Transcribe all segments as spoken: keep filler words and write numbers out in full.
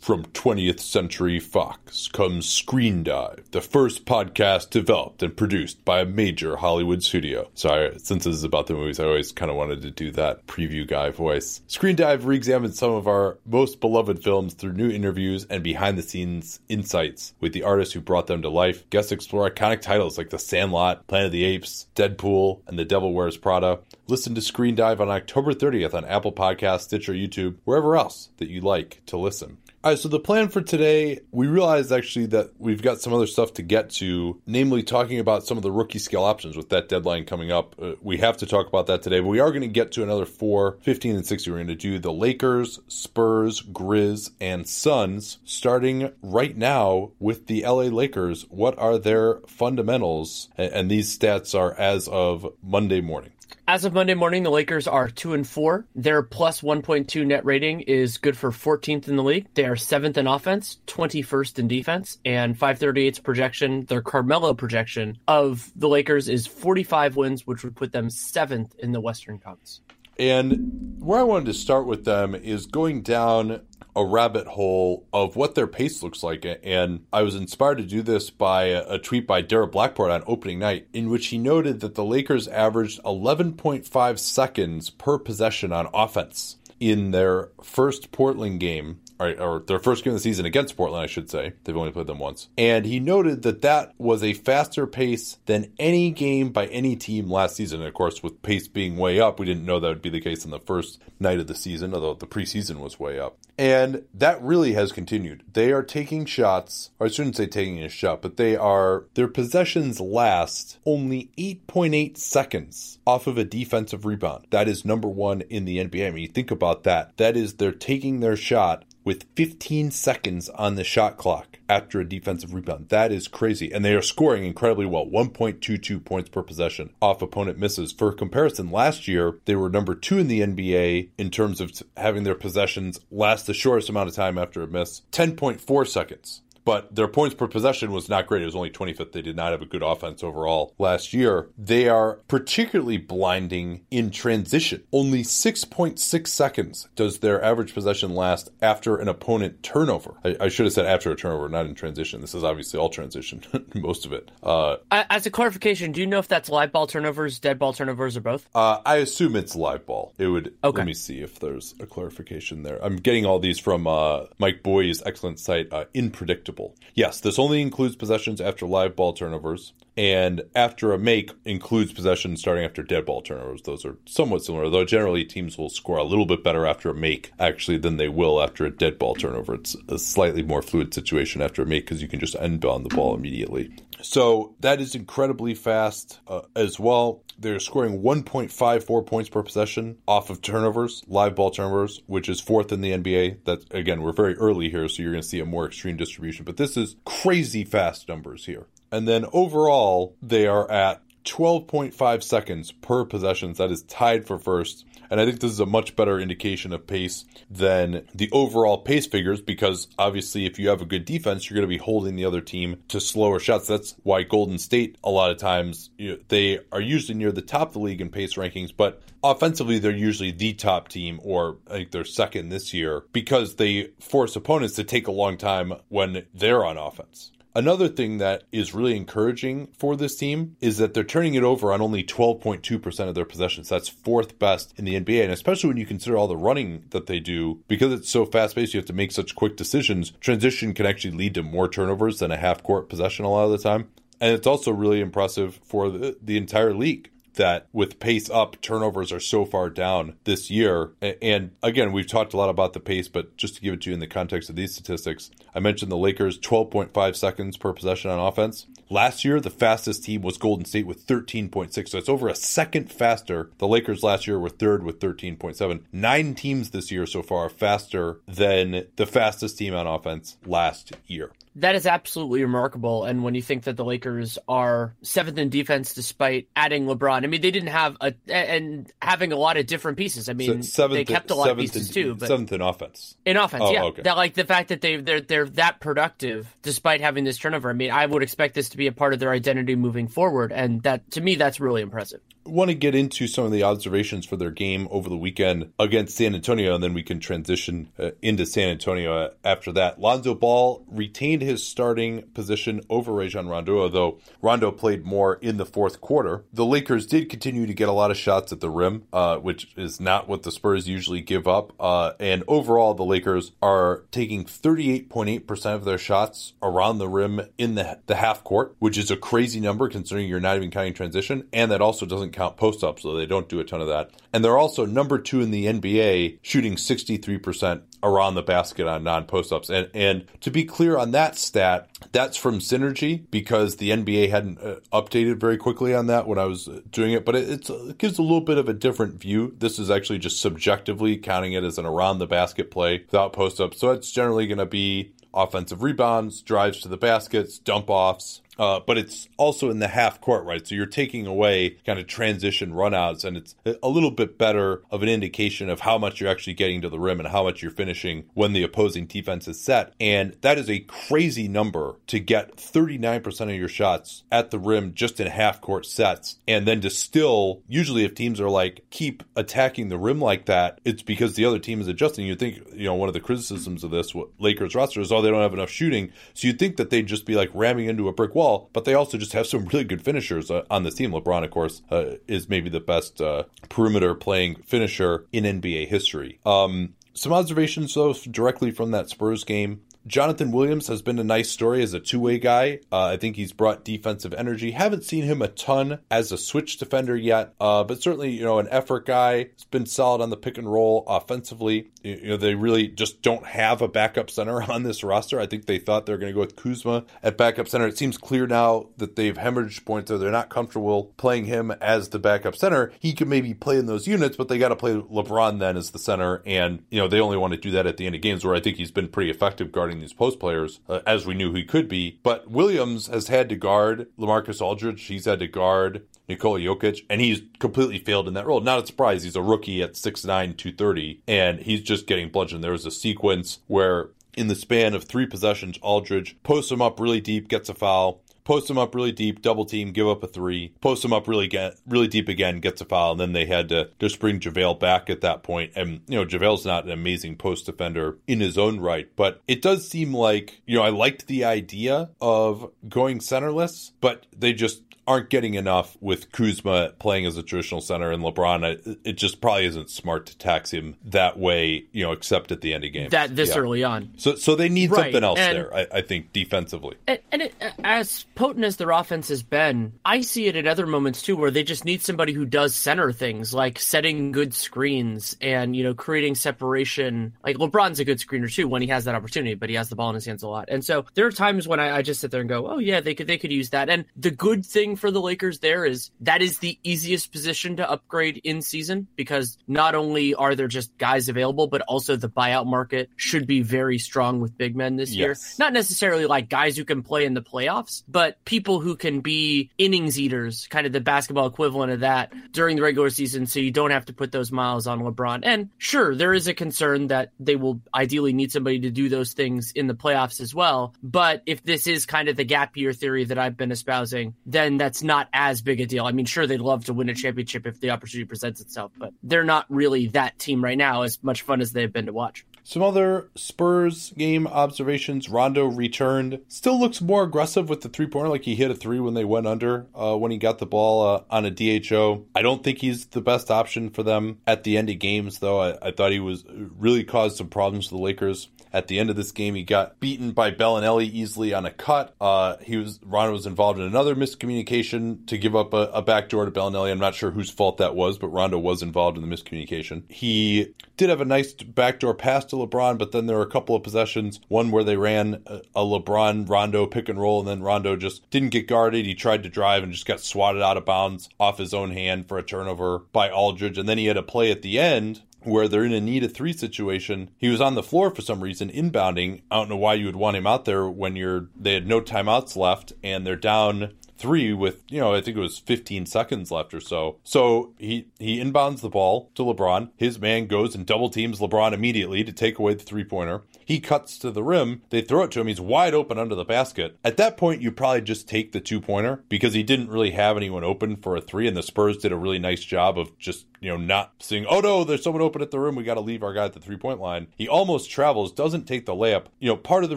From twentieth Century Fox comes Screen Dive, the first podcast developed and produced by a major Hollywood studio. Sorry, since this is about the movies, I always kind of wanted to do that preview guy voice. Screen Dive re-examines some of our most beloved films through new interviews and behind-the-scenes insights with the artists who brought them to life. Guests explore iconic titles like The Sandlot, Planet of the Apes, Deadpool, and The Devil Wears Prada. Listen to Screen Dive on October thirtieth on Apple Podcasts, Stitcher, YouTube, wherever else that you like to listen. All right, so the plan for today, we realized actually that we've got some other stuff to get to, namely talking about some of the rookie scale options with that deadline coming up. Uh, we have to talk about that today, but we are going to get to another four, fifteen and sixty. We're going to do the Lakers, Spurs, Grizz, and Suns, starting right now with the L A Lakers. What are their fundamentals? And, and these stats are as of Monday morning. As of Monday morning, the Lakers are two and four. Their plus one point two net rating is good for fourteenth in the league. They are seventh in offense, twenty-first in defense, and five thirty-eight's projection, their Carmelo projection of the Lakers is forty-five wins, which would put them seventh in the Western Conference. And where I wanted to start with them is going down a rabbit hole of what their pace looks like. And I was inspired to do this by a tweet by Dara Blackport on opening night, in which he noted that the Lakers averaged eleven point five seconds per possession on offense in their first Portland game, or, or their first game of the season against Portland, I should say. They've only played them once. And he noted that that was a faster pace than any game by any team last season. And of course, with pace being way up, we didn't know that would be the case on the first night of the season, although the preseason was way up. And that really has continued. They are taking shots, or I shouldn't say taking a shot, but they are, their possessions last only eight point eight seconds off of a defensive rebound. That is number one in the N B A. I mean, you think about that. That is, they're taking their shot with fifteen seconds on the shot clock after a defensive rebound. That is crazy. And they are scoring incredibly well, one point two two points per possession off opponent misses. For comparison, last year, they were number two in the N B A in terms of having their possessions last the shortest amount of time after a miss, ten point four seconds. But their points per possession was not great. It was only twenty-fifth. They did not have a good offense overall last year. They are particularly blinding in transition. Only six point six seconds does their average possession last after an opponent turnover. I, I should have said after a turnover, not in transition. This is obviously all transition, most of it. Uh, As a clarification, do you know if that's live ball turnovers, dead ball turnovers, or both? Uh, I assume it's live ball. It would. Okay. Let me see if there's a clarification there. I'm getting all these from uh, Mike Boye's excellent site, uh, In Predictable. Yes, this only includes possessions after live ball turnovers, and after a make includes possessions starting after dead ball turnovers. Those are somewhat similar, though generally teams will score a little bit better after a make, actually, than they will after a dead ball turnover. It's a slightly more fluid situation after a make because you can just inbound the ball immediately. So that is incredibly fast uh, as well. They're scoring one point five four points per possession off of turnovers, live ball turnovers, which is fourth in the N B A. That, again, we're very early here, so you're going to see a more extreme distribution. But this is crazy fast numbers here. And then overall, they are at twelve point five seconds per possession. That is tied for first. And I think this is a much better indication of pace than the overall pace figures, because obviously if you have a good defense, you're going to be holding the other team to slower shots. That's why Golden State, a lot of times, you know, they are usually near the top of the league in pace rankings, but offensively, they're usually the top team, or I think they're second this year, because they force opponents to take a long time when they're on offense. Another thing that is really encouraging for this team is that they're turning it over on only twelve point two percent of their possessions. That's fourth best in the N B A, and especially when you consider all the running that they do, because it's so fast-paced, you have to make such quick decisions. Transition can actually lead to more turnovers than a half-court possession a lot of the time. And it's also really impressive for the, the entire league that with pace up, turnovers are so far down this year. And again, we've talked a lot about the pace, but just to give it to you in the context of these statistics, I mentioned the Lakers, twelve point five seconds per possession on offense. Last year, the fastest team was Golden State with thirteen point six, so it's over a second faster. The Lakers last year were third with thirteen point seven. Nine teams this year so far faster than the fastest team on offense last year. That is absolutely remarkable. And when you think that the Lakers are seventh in defense despite adding LeBron, I mean, they didn't have a and having a lot of different pieces. I mean, so seventh, they kept a lot of pieces in, too. But seventh in offense. In offense, oh, yeah. Okay. That, like the fact that they they're they're that productive despite having this turnover. I mean, I would expect this to be a part of their identity moving forward, and that to me, that's really impressive. I want to get into some of the observations for their game over the weekend against San Antonio, and then we can transition uh, into San Antonio after that. Lonzo Ball retained his starting position over Rajon Rondo, although Rondo played more in the fourth quarter. The Lakers did continue to get a lot of shots at the rim, uh, which is not what the Spurs usually give up. Uh, and overall, the Lakers are taking thirty-eight point eight percent of their shots around the rim in the, the half court, which is a crazy number considering you're not even counting transition. And that also doesn't count post-ups, so they don't do a ton of that. And they're also number two in the N B A, shooting sixty-three percent around the basket on non-post-ups. And and to be clear on that stat, that's from Synergy, because the N B A hadn't uh, updated very quickly on that when I was doing it. But it, it's, it gives a little bit of a different view. This is actually just subjectively counting it as an around-the-basket play without post-ups. So it's generally going to be offensive rebounds, drives to the baskets, dump-offs. Uh, but it's also in the half court, right? So you're taking away kind of transition runouts, and it's a little bit better of an indication of how much you're actually getting to the rim and how much you're finishing when the opposing defense is set. And that is a crazy number to get thirty-nine percent of your shots at the rim just in half court sets. And then to still, usually if teams are like, keep attacking the rim like that, it's because the other team is adjusting. You think, you know, one of the criticisms of this what Lakers roster is, oh, they don't have enough shooting. So you'd think that they'd just be like ramming into a brick wall. But they also just have some really good finishers uh, on this team. LeBron, of course, uh, is maybe the best uh, perimeter playing finisher in N B A history. Um, some observations, though, directly from that Spurs game. Jonathan Williams has been a nice story as a two-way guy. Uh, I think he's brought defensive energy. Haven't seen him a ton as a switch defender yet, uh, but certainly, you know, an effort guy. He's been solid on the pick and roll offensively. You, you know, they really just don't have a backup center on this roster. I think they thought they were going to go with Kuzma at backup center. It seems clear now that they've hemorrhaged points there. They're not comfortable playing him as the backup center. He could maybe play in those units, but they got to play LeBron then as the center, and, you know, they only want to do that at the end of games, where I think he's been pretty effective guarding these post players, uh, as we knew he could be. But Williams has had to guard LaMarcus Aldridge, he's had to guard Nikola Jokic, and he's completely failed in that role. Not a surprise, he's a rookie at six nine, two thirty, and he's just getting bludgeoned. There was a sequence where in the span of three possessions, Aldridge posts him up really deep, gets a foul, post him up really deep, double team, give up a three, post him up really get, really deep again, gets a foul, and then they had to just bring JaVale back at that point. And, you know, JaVale's not an amazing post defender in his own right, but it does seem like, you know, I liked the idea of going centerless, but they just aren't getting enough with Kuzma playing as a traditional center, and LeBron, it just probably isn't smart to tax him that way, you know, except at the end of games. That this yeah. early on. So so they need right. something else and, there, I, I think, defensively. And, and it, as potent as their offense has been, I see it at other moments too, where they just need somebody who does center things, like setting good screens and, you know, creating separation. Like LeBron's a good screener too when he has that opportunity, but he has the ball in his hands a lot. And so there are times when I, I just sit there and go, oh yeah, they could they could use that. And the good thing for the Lakers there is that is the easiest position to upgrade in season, because not only are there just guys available, but also the buyout market should be very strong with big men this yes. year. Not necessarily like guys who can play in the playoffs, but people who can be innings eaters, kind of the basketball equivalent of that during the regular season, so you don't have to put those miles on LeBron. And sure, there is a concern that they will ideally need somebody to do those things in the playoffs as well, but if this is kind of the gap year theory that I've been espousing, then that that's not as big a deal. I mean, sure, they'd love to win a championship if the opportunity presents itself, but they're not really that team right now, as much fun as they've been to watch. Some other Spurs game observations. Rondo returned. Still looks more aggressive with the three-pointer, like he hit a three when they went under uh, when he got the ball uh, on a D H O. I don't think he's the best option for them at the end of games, though. I, I thought he was really caused some problems for the Lakers. At the end of this game, he got beaten by Belinelli easily on a cut. Uh, he was Rondo was involved in another miscommunication to give up a, a backdoor to Belinelli. I'm not sure whose fault that was, but Rondo was involved in the miscommunication. He did have a nice backdoor pass to LeBron, but then there were a couple of possessions, one where they ran a, a LeBron-Rondo pick and roll, and then Rondo just didn't get guarded. He tried to drive and just got swatted out of bounds off his own hand for a turnover by Aldridge, and then he had a play at the end where they're in a need of three situation. He was on the floor for some reason, inbounding. I don't know why you would want him out there when you're they had no timeouts left and they're down three with, you know, I think it was fifteen seconds left or so. So he, he inbounds the ball to LeBron. His man goes and double teams LeBron immediately to take away the three-pointer. He cuts to the rim. They throw it to him. He's wide open under the basket. At that point, you probably just take the two-pointer because he didn't really have anyone open for a three, and the Spurs did a really nice job of just, you know, not saying, oh no, there's someone open at the rim, we got to leave our guy at the three-point line. He almost travels, doesn't take the layup. You know, part of the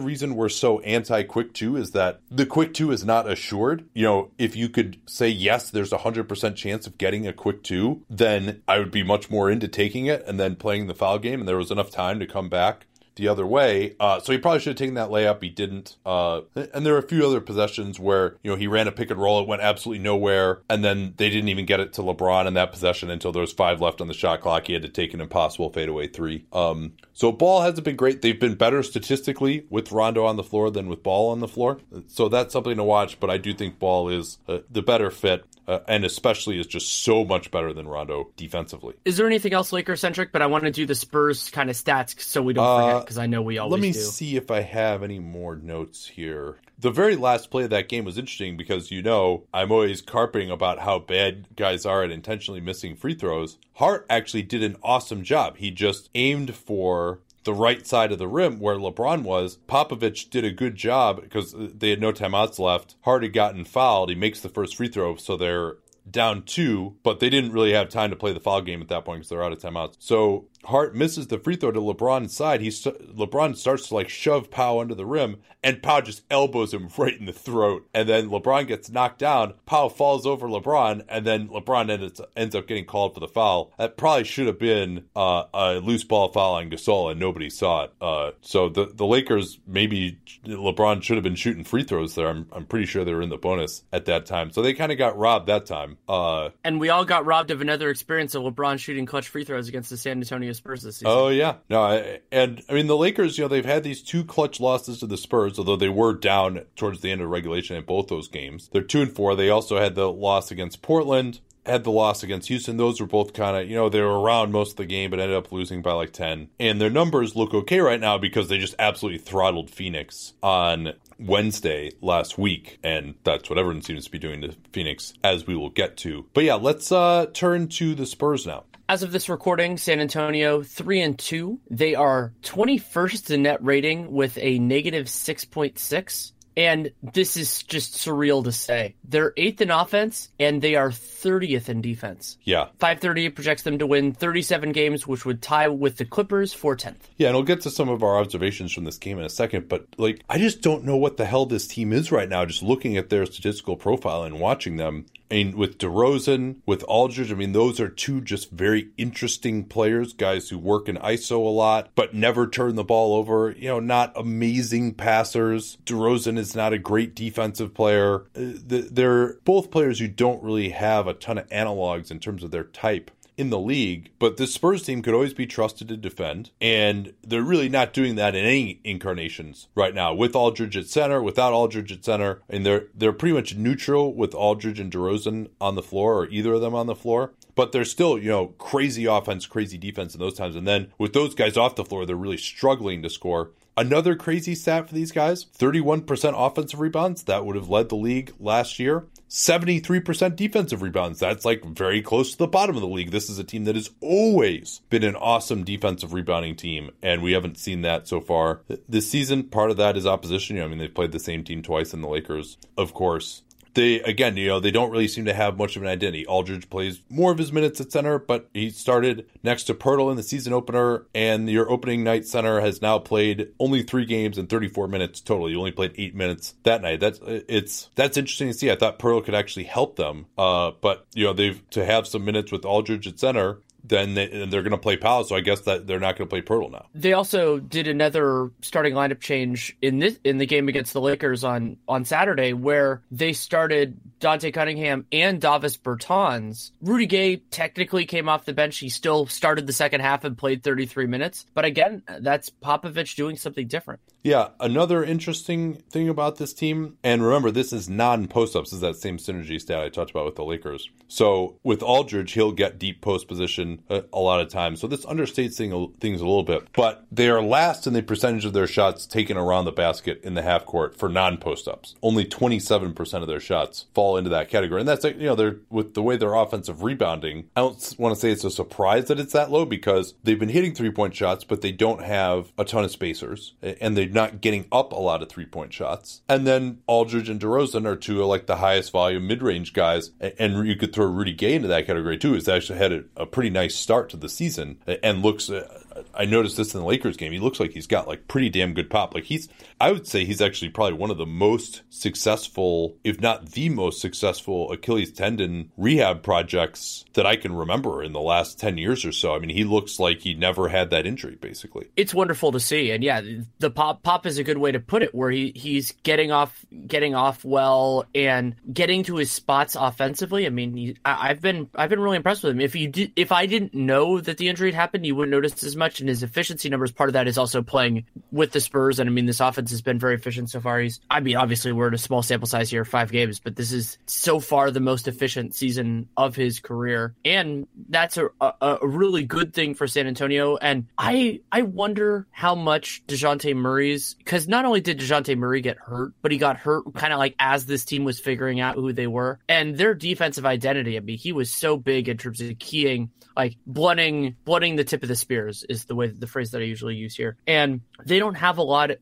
reason we're so anti-quick two is that the quick two is not assured. You know, if you could say, yes, there's a one hundred percent chance of getting a quick two, then I would be much more into taking it and then playing the foul game, and there was enough time to come back the other way. Uh, so he probably should have taken that layup. He didn't. Uh, and there were a few other possessions where, you know, he ran a pick and roll. It went absolutely nowhere. And then they didn't even get it to LeBron in that possession until there was five left on the shot clock. He had to take an impossible fadeaway three. Um, so Ball hasn't been great. They've been better statistically with Rondo on the floor than with Ball on the floor. So that's something to watch. But I do think Ball is uh, the better fit. Uh, and especially is just so much better than Rondo defensively. Is there anything else Laker-centric? But I want to do the Spurs kind of stats so we don't uh, forget, because I know we always do. Let me do. see if I have any more notes here. The very last play of that game was interesting because, you know, I'm always carping about how bad guys are at intentionally missing free throws. Hart actually did an awesome job. He just aimed for the right side of the rim where LeBron was. Popovich did a good job because they had no timeouts left. Hart had gotten fouled. He makes the first free throw, so they're down two, but they didn't really have time to play the foul game at that point because they're out of timeouts. So Hart misses the free throw to LeBron's side. He LeBron starts to like shove Powell under the rim, and Powell just elbows him right in the throat. And then LeBron gets knocked down. Powell falls over LeBron, and then LeBron ends, ends up getting called for the foul. That probably should have been uh, a loose ball foul on Gasol, and nobody saw it. Uh, so the the Lakers, maybe LeBron should have been shooting free throws there. I'm I'm pretty sure they were in the bonus at that time. So they kind of got robbed that time. Uh, and we all got robbed of another experience of LeBron shooting clutch free throws against the San Antonio Spurs this season. Oh yeah, no, I, and I mean the Lakers, you know, they've had these two clutch losses to the Spurs, although they were down towards the end of regulation in both those games. They're two and four. They also had the loss against Portland, had the loss against Houston. Those were both kind of, you know, they were around most of the game, but ended up losing by like ten. And their numbers look okay right now because they just absolutely throttled Phoenix on Wednesday last week, and that's what everyone seems to be doing to Phoenix, as we will get to. But yeah, let's uh, turn to the Spurs now. As of this recording, San Antonio three and two. They are twenty-first in net rating with a negative six point six. And this is just surreal to say. They're eighth in offense, and they are thirtieth in defense. Yeah. five thirty projects them to win thirty-seven games, which would tie with the Clippers for tenth. Yeah, and I'll get to some of our observations from this game in a second, but, like, I just don't know what the hell this team is right now, just looking at their statistical profile and watching them. And with DeRozan, with Aldridge, I mean, those are two just very interesting players, guys who work in I S O a lot, but never turn the ball over, you know, not amazing passers. DeRozan is not a great defensive player. They're both players who don't really have a ton of analogs in terms of their type in the league, but the Spurs team could always be trusted to defend, and they're really not doing that in any incarnations right now. With Aldridge at center, without Aldridge at center, and they're they're pretty much neutral with Aldridge and DeRozan on the floor, or either of them on the floor. But they're still, you know, crazy offense, crazy defense in those times. And then with those guys off the floor, they're really struggling to score. Another crazy stat for these guys, thirty-one percent offensive rebounds. That would have led the league last year. seventy-three percent defensive rebounds. That's like very close to the bottom of the league. This is a team that has always been an awesome defensive rebounding team, and we haven't seen that so far this season. Part of that is opposition. You know, I mean, they've played the same team twice in the Lakers, of course. they, again, you know, they don't really seem to have much of an identity. Aldridge plays more of his minutes at center, but he started next to Poeltl in the season opener, and your opening night center has now played only three games and thirty-four minutes total. You only played eight minutes that night. That's it's that's interesting to see. I thought Poeltl could actually help them, uh, but, you know, they've to have some minutes with Aldridge at center. Then they, they're going to play Powell, so I guess that they're not going to play Poeltl now. They also did another starting lineup change in this in the game against the Lakers on, on Saturday, where they started Dante Cunningham and Davis Bertans. Rudy Gay technically came off the bench. He still started the second half and played thirty-three minutes. But again, that's Popovich doing something different. Yeah, another interesting thing about this team, and remember, this is non-post-ups. This is that same synergy stat I talked about with the Lakers. So with Aldridge, he'll get deep post position a, a lot of times. So this understates thing, things a little bit. But they are last in the percentage of their shots taken around the basket in the half court for non-post-ups. Only twenty-seven percent of their shots fall into that category. And that's, like, you know, they're with the way their offensive rebounding, I don't want to say it's a surprise that it's that low, because they've been hitting three-point shots, but they don't have a ton of spacers, and they not getting up a lot of three-point shots. And then Aldridge and DeRozan are two like the highest volume mid-range guys, and you could throw Rudy Gay into that category too. He's actually had a, a pretty nice start to the season, and looks uh, I noticed this in the Lakers game, he looks like he's got like pretty damn good pop. Like he's I would say he's actually probably one of the most successful, if not the most successful, Achilles tendon rehab projects that I can remember in the last ten years or so. I mean, he looks like he never had that injury basically. It's wonderful to see. And yeah, the pop Pop is a good way to put it, where he, he's getting off getting off well and getting to his spots offensively. I mean, he, I, I've been I've been really impressed with him. If you did, if I didn't know that the injury had happened, you wouldn't notice as much. And his efficiency numbers, part of that is also playing with the Spurs. And I mean, this offense has been very efficient so far. He's I mean, obviously we're in a small sample size here, five games, but this is so far the most efficient season of his career, and that's a, a, a really good thing for San Antonio. And I I wonder how much DeJounte Murray, because not only did DeJounte Murray get hurt, but he got hurt kind of like as this team was figuring out who they were and their defensive identity. I mean, he was so big in terms of keying, like blunting, blunting the tip of the spears is the way the phrase that I usually use here. And they don't have a lot, of,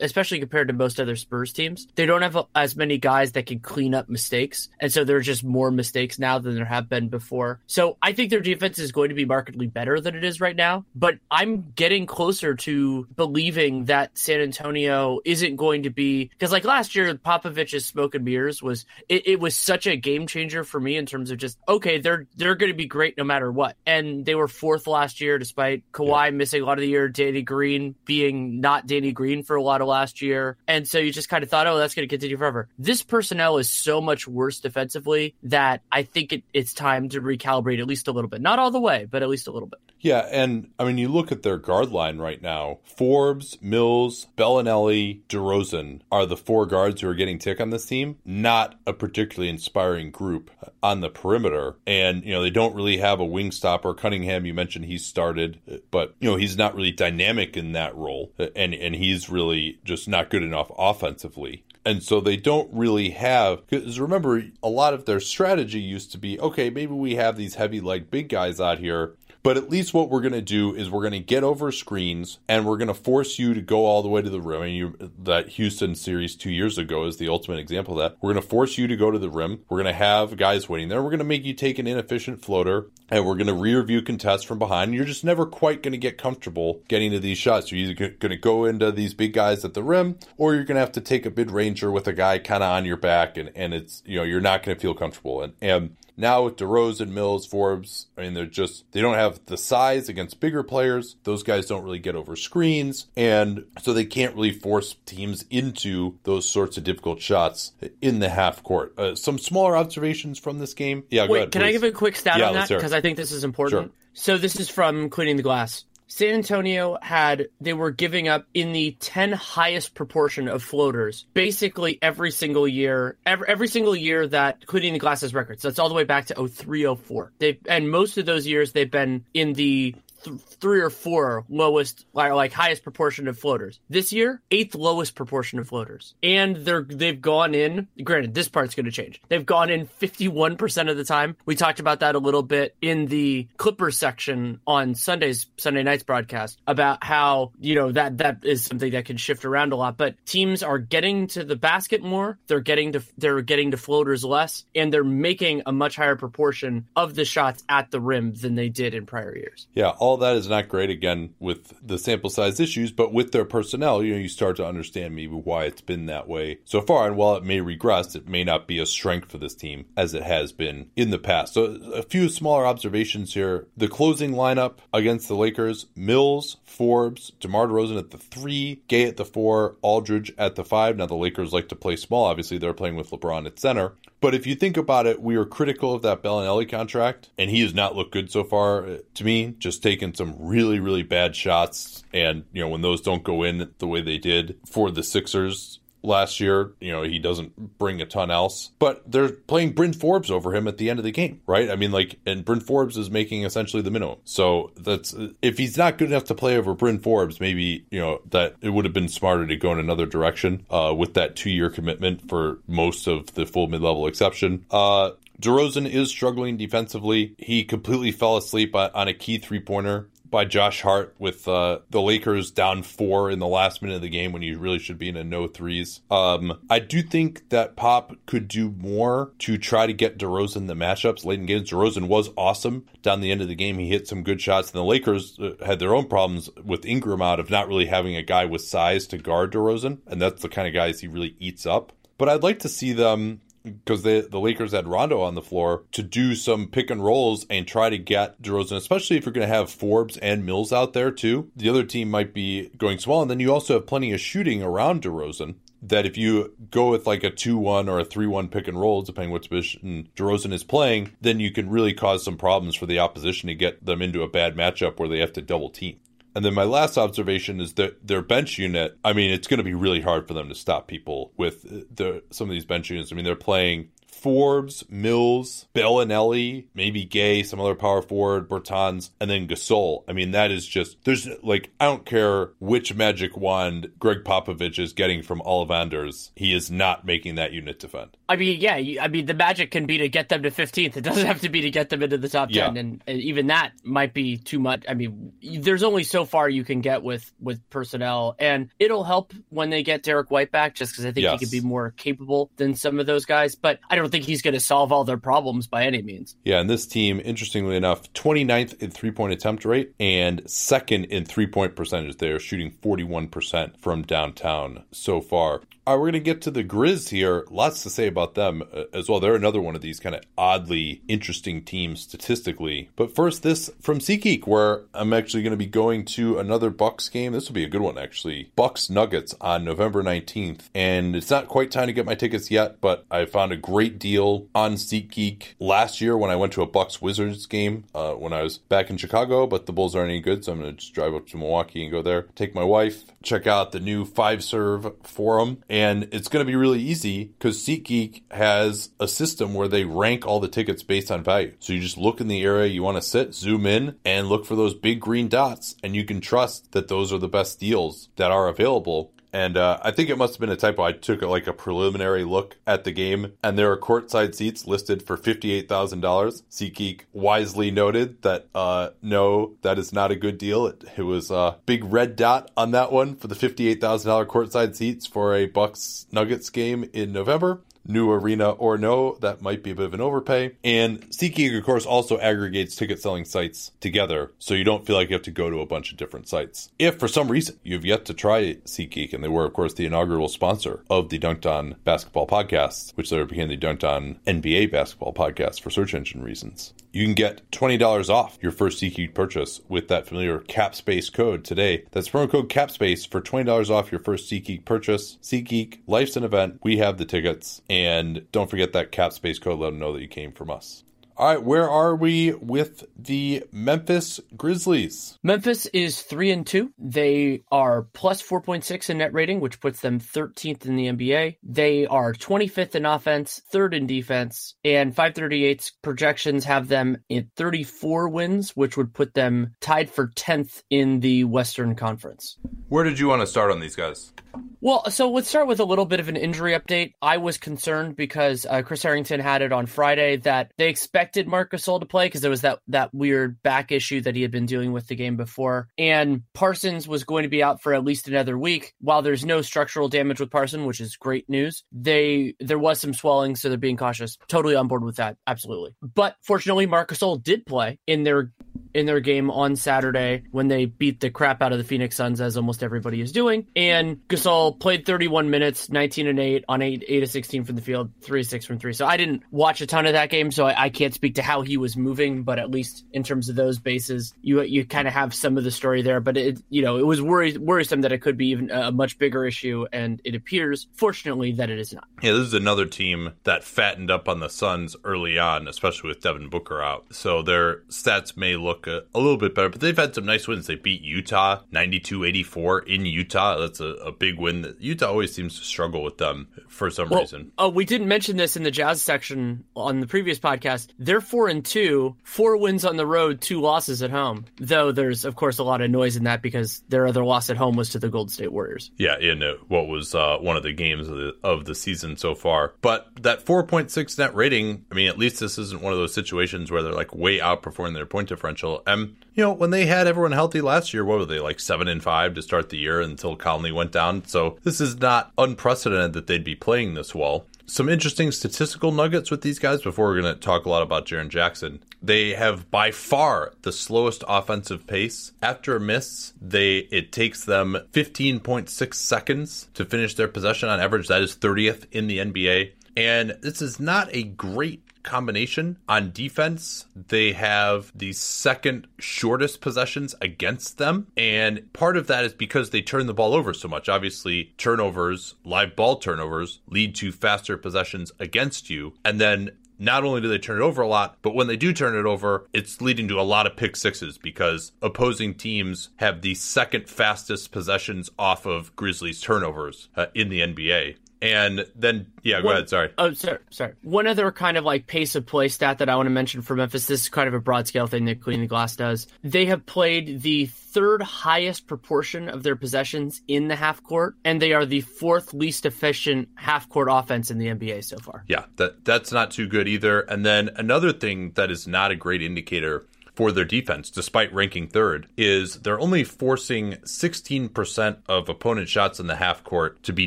especially compared to most other Spurs teams. They don't have as many guys that can clean up mistakes. And so there are just more mistakes now than there have been before. So I think their defense is going to be markedly better than it is right now. But I'm getting closer to believing that that San Antonio isn't going to be, because like last year, Popovich's smoke and mirrors was it, it was such a game changer for me in terms of just, okay, they're they're going to be great no matter what. And they were fourth last year despite Kawhi yeah. missing a lot of the year, Danny Green being not Danny Green for a lot of last year. And so you just kind of thought, oh, that's going to continue forever. This personnel is so much worse defensively that I think it, it's time to recalibrate at least a little bit. Not all the way, but at least a little bit. Yeah, and I mean, you look at their guard line right now, Forbes, Mills, Belinelli, DeRozan are the four guards who are getting tick on this team. Not a particularly inspiring group on the perimeter. And, you know, they don't really have a wing stopper. Cunningham, you mentioned he started, but, you know, he's not really dynamic in that role. And, and he's really just not good enough offensively. And so they don't really have, because remember, a lot of their strategy used to be, okay, maybe we have these heavy leg big guys out here, but at least what we're going to do is we're going to get over screens and we're going to force you to go all the way to the rim. And you, that Houston series two years ago is the ultimate example of that. We're going to force you to go to the rim. We're going to have guys waiting there. We're going to make you take an inefficient floater, and we're going to rear view contest from behind. You're just never quite going to get comfortable getting to these shots. You're either going to go into these big guys at the rim, or you're going to have to take a mid-ranger with a guy kind of on your back, and, and it's, you know, you're not going to feel comfortable. And, and now with DeRozan, Mills, Forbes, I mean, they're just, they don't have the size against bigger players. Those guys don't really get over screens. And so they can't really force teams into those sorts of difficult shots in the half court. Uh, some smaller observations from this game. Yeah, Wait, go ahead, can please. I give a quick stat yeah, on that? Because I think this is important. Sure. So this is from Cleaning the Glass. San Antonio had, they were giving up in the ten highest proportion of floaters basically every single year, every, every single year that, including the Glass's records. So that's all the way back to oh three, oh four. They've, and most of those years they've been in the th- three or four lowest, like highest proportion of floaters. This year, eighth lowest proportion of floaters. And they're, they've gone in, granted, this part's going to change. They've gone in fifty-one percent of the time. We talked about that a little bit in the Clippers section on Sunday's Sunday night's broadcast about how, you know, that, that is something that can shift around a lot, but teams are getting to the basket more. They're getting to, they're getting to floaters less, and they're making a much higher proportion of the shots at the rim than they did in prior years. Yeah, all that is not great, again, with the sample size issues, but with their personnel, you know, you start to understand maybe why it's been that way so far. And while it may regress, it may not be a strength for this team as it has been in the past. So a few smaller observations here. The closing lineup against the Lakers: Mills, Forbes, DeMar DeRozan at the three, Gay at the four, Aldridge at the five. Now the Lakers like to play small. Obviously, they're playing with LeBron at center. But if you think about it, we are critical of that Belinelli contract, and he has not looked good so far. To me, just taking some really, really bad shots. And, you know, when those don't go in the way they did for the Sixers last year, you know, he doesn't bring a ton else. But they're playing Bryn Forbes over him at the end of the game, right? I mean, like, and Bryn Forbes is making essentially the minimum. So that's, if he's not good enough to play over Bryn Forbes, maybe, you know, that it would have been smarter to go in another direction uh, with that two-year commitment for most of the full mid-level exception. Uh, DeRozan is struggling defensively. He completely fell asleep on, on a key three-pointer by Josh Hart with uh, the Lakers down four in the last minute of the game when you really should be in a no threes. Um, I do think that Pop could do more to try to get DeRozan the matchups late in games. DeRozan was awesome down the end of the game. He hit some good shots, and the Lakers uh, had their own problems with Ingram out of not really having a guy with size to guard DeRozan, and that's the kind of guys he really eats up. But I'd like to see them, because they, the Lakers had Rondo on the floor, to do some pick and rolls and try to get DeRozan, especially if you're going to have Forbes and Mills out there too. The other team might be going small, and then you also have plenty of shooting around DeRozan, that if you go with like a two one or a three one pick and roll, depending what position DeRozan is playing, then you can really cause some problems for the opposition to get them into a bad matchup where they have to double team. And then my last observation is that their bench unit, I mean, it's going to be really hard for them to stop people with the some of these bench units. I mean, they're playing Forbes, Mills, Belinelli, maybe Gay, some other power forward, Bertans, and then Gasol. I mean, that is just, there's like, I don't care which magic wand Greg Popovich is getting from Ollivanders, he is not making that unit defend. I mean, yeah, I mean, the magic can be to get them to fifteenth. It doesn't have to be to get them into the top yeah. ten. And, and even that might be too much. I mean, there's only so far you can get with, with personnel, and it'll help when they get Derek White back, just because I think yes. he could be more capable than some of those guys. But I don't think he's going to solve all their problems by any means. Yeah, and this team, interestingly enough, twenty-ninth in three-point attempt rate and second in three-point percentage. They are shooting forty-one percent from downtown so far. All right, we're going to get to the Grizz here. Lots to say about them as well. They're another one of these kind of oddly interesting teams statistically. But first, this from SeatGeek, where I'm actually going to be going to another Bucks game. This will be a good one, actually. Bucks Nuggets on November nineteenth. And it's not quite time to get my tickets yet, but I found a great deal on SeatGeek last year when I went to a Bucks Wizards game uh, when I was back in Chicago, but the Bulls aren't any good, so I'm going to just drive up to Milwaukee and go there, take my wife, check out the new Five Serve forum, and it's going to be really easy because SeatGeek has a system where they rank all the tickets based on value. So you just look in the area you want to sit, zoom in, and look for those big green dots, and you can trust that those are the best deals that are available. And uh, I think it must have been a typo. I took like a preliminary look at the game, and there are courtside seats listed for fifty-eight thousand dollars. SeatGeek wisely noted that uh, no, that is not a good deal. It, it was a big red dot on that one for the fifty-eight thousand dollars courtside seats for a Bucks Nuggets game in November. New arena or no, that might be a bit of an overpay. And SeatGeek, of course, also aggregates ticket selling sites together, so you don't feel like you have to go to a bunch of different sites. If for some reason you've yet to try SeatGeek, and they were, of course, the inaugural sponsor of the Dunked On Basketball Podcast, which later became the Dunked On N B A Basketball Podcast for search engine reasons, you can get twenty dollars off your first SeatGeek purchase with that familiar CAPSPACE code today. That's promo code CAPSPACE for twenty dollars off your first SeatGeek purchase. SeatGeek, life's an event. We have the tickets. And don't forget that cap space code. Let them know that you came from us. All right, where are we with the Memphis Grizzlies? Memphis is three and two. They are plus four point six in net rating, which puts them thirteenth in the N B A. They are twenty-fifth in offense, third in defense, and five thirty-eight's projections have them at thirty-four wins, which would put them tied for tenth in the Western Conference. Where did you want to start on these guys? Well, so let's start with a little bit of an injury update. I was concerned because uh, Chris Harrington had it on Friday that they expect Did Marc Gasol to play because there was that that weird back issue that he had been dealing with the game before, and Parsons was going to be out for at least another week. While there's no structural damage with Parsons, which is great news, they there was some swelling, so they're being cautious. Totally on board with that, absolutely. But fortunately, Marc Gasol did play in their in their game on Saturday when they beat the crap out of the Phoenix Suns, as almost everybody is doing. And Gasol played thirty-one minutes, nineteen and eight on eight, eight of sixteen from the field, three of six from three. So I didn't watch a ton of that game, so I, I can't speak to how he was moving, but at least in terms of those bases, you you kind of have some of the story there. But it you know it was worri- worrisome that it could be even a much bigger issue, and it appears fortunately that it is not. Yeah, this is another team that fattened up on the Suns early on, especially with Devin Booker out. So their stats may look a, a little bit better, but they've had some nice wins. They beat Utah ninety-two eighty-four in Utah. That's a, a big win. That Utah always seems to struggle with them for some well, reason. Oh, we didn't mention this in the Jazz section on the previous podcast. They're four and two, four wins on the road, two losses at home. Though there's, of course, a lot of noise in that because their other loss at home was to the Golden State Warriors. Yeah, in what was uh, one of the games of the, of the season so far. But that four point six net rating, I mean, at least this isn't one of those situations where they're like way outperforming their point differential. And, you know, when they had everyone healthy last year, what were they, like seven and five to start the year until Conley went down? So this is not unprecedented that they'd be playing this well. Some interesting statistical nuggets with these guys before we're going to talk a lot about Jaren Jackson. They have by far the slowest offensive pace. After a miss, they it takes them fifteen point six seconds to finish their possession on average. That is thirtieth in the N B A. And this is not a great combination. On defense, they have the second shortest possessions against them, and part of that is because they turn the ball over so much. Obviously, turnovers, live ball turnovers, lead to faster possessions against you, and then not only do they turn it over a lot, but when they do turn it over, it's leading to a lot of pick sixes because opposing teams have the second fastest possessions off of Grizzlies turnovers uh, in the N B A. And then, yeah, go One, ahead. Sorry. Oh, sorry. Sorry. One other kind of like pace of play stat that I want to mention for Memphis, this is kind of a broad scale thing that Clean the Glass does. They have played the third highest proportion of their possessions in the half court, and they are the fourth least efficient half court offense in the N B A so far. Yeah, that that's not too good either. And then another thing that is not a great indicator for their defense, despite ranking third, is they're only forcing sixteen percent of opponent shots in the half court to be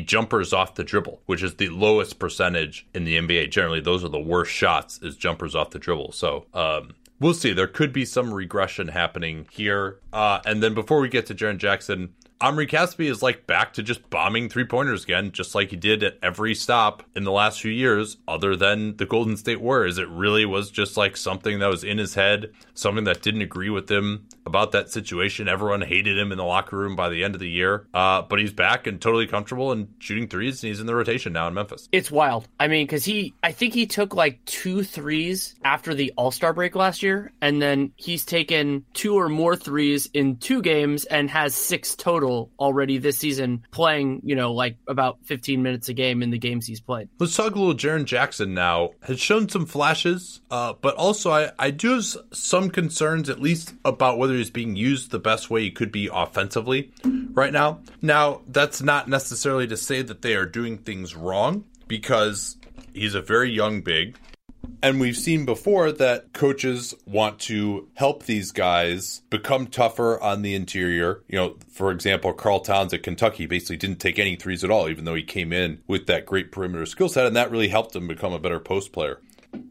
jumpers off the dribble, which is the lowest percentage in the N B A. Generally, those are the worst shots, is jumpers off the dribble. So, um, we'll see. There could be some regression happening here. Uh, and then before we get to Jaren Jackson, Omri Caspi is like back to just bombing three-pointers again, just like he did at every stop in the last few years, other than the Golden State Warriors. It really was just like something that was in his head, something that didn't agree with him about that situation. Everyone hated him in the locker room by the end of the year, uh, but he's back and totally comfortable and shooting threes, and he's in the rotation now in Memphis. It's wild. I mean, because he, I think he took like two threes after the All-Star break last year, and then he's taken two or more threes in two games and has six total already this season, playing, you know, like about fifteen minutes a game in the games he's played. Let's talk a little Jaren Jackson now. Has shown some flashes, uh, but also I, I do have some concerns, at least about whether he's being used the best way he could be offensively right now. Now, that's not necessarily to say that they are doing things wrong, because he's a very young big. And we've seen before that coaches want to help these guys become tougher on the interior. You know, for example, Karl Towns at Kentucky basically didn't take any threes at all, even though he came in with that great perimeter skill set, and that really helped him become a better post player.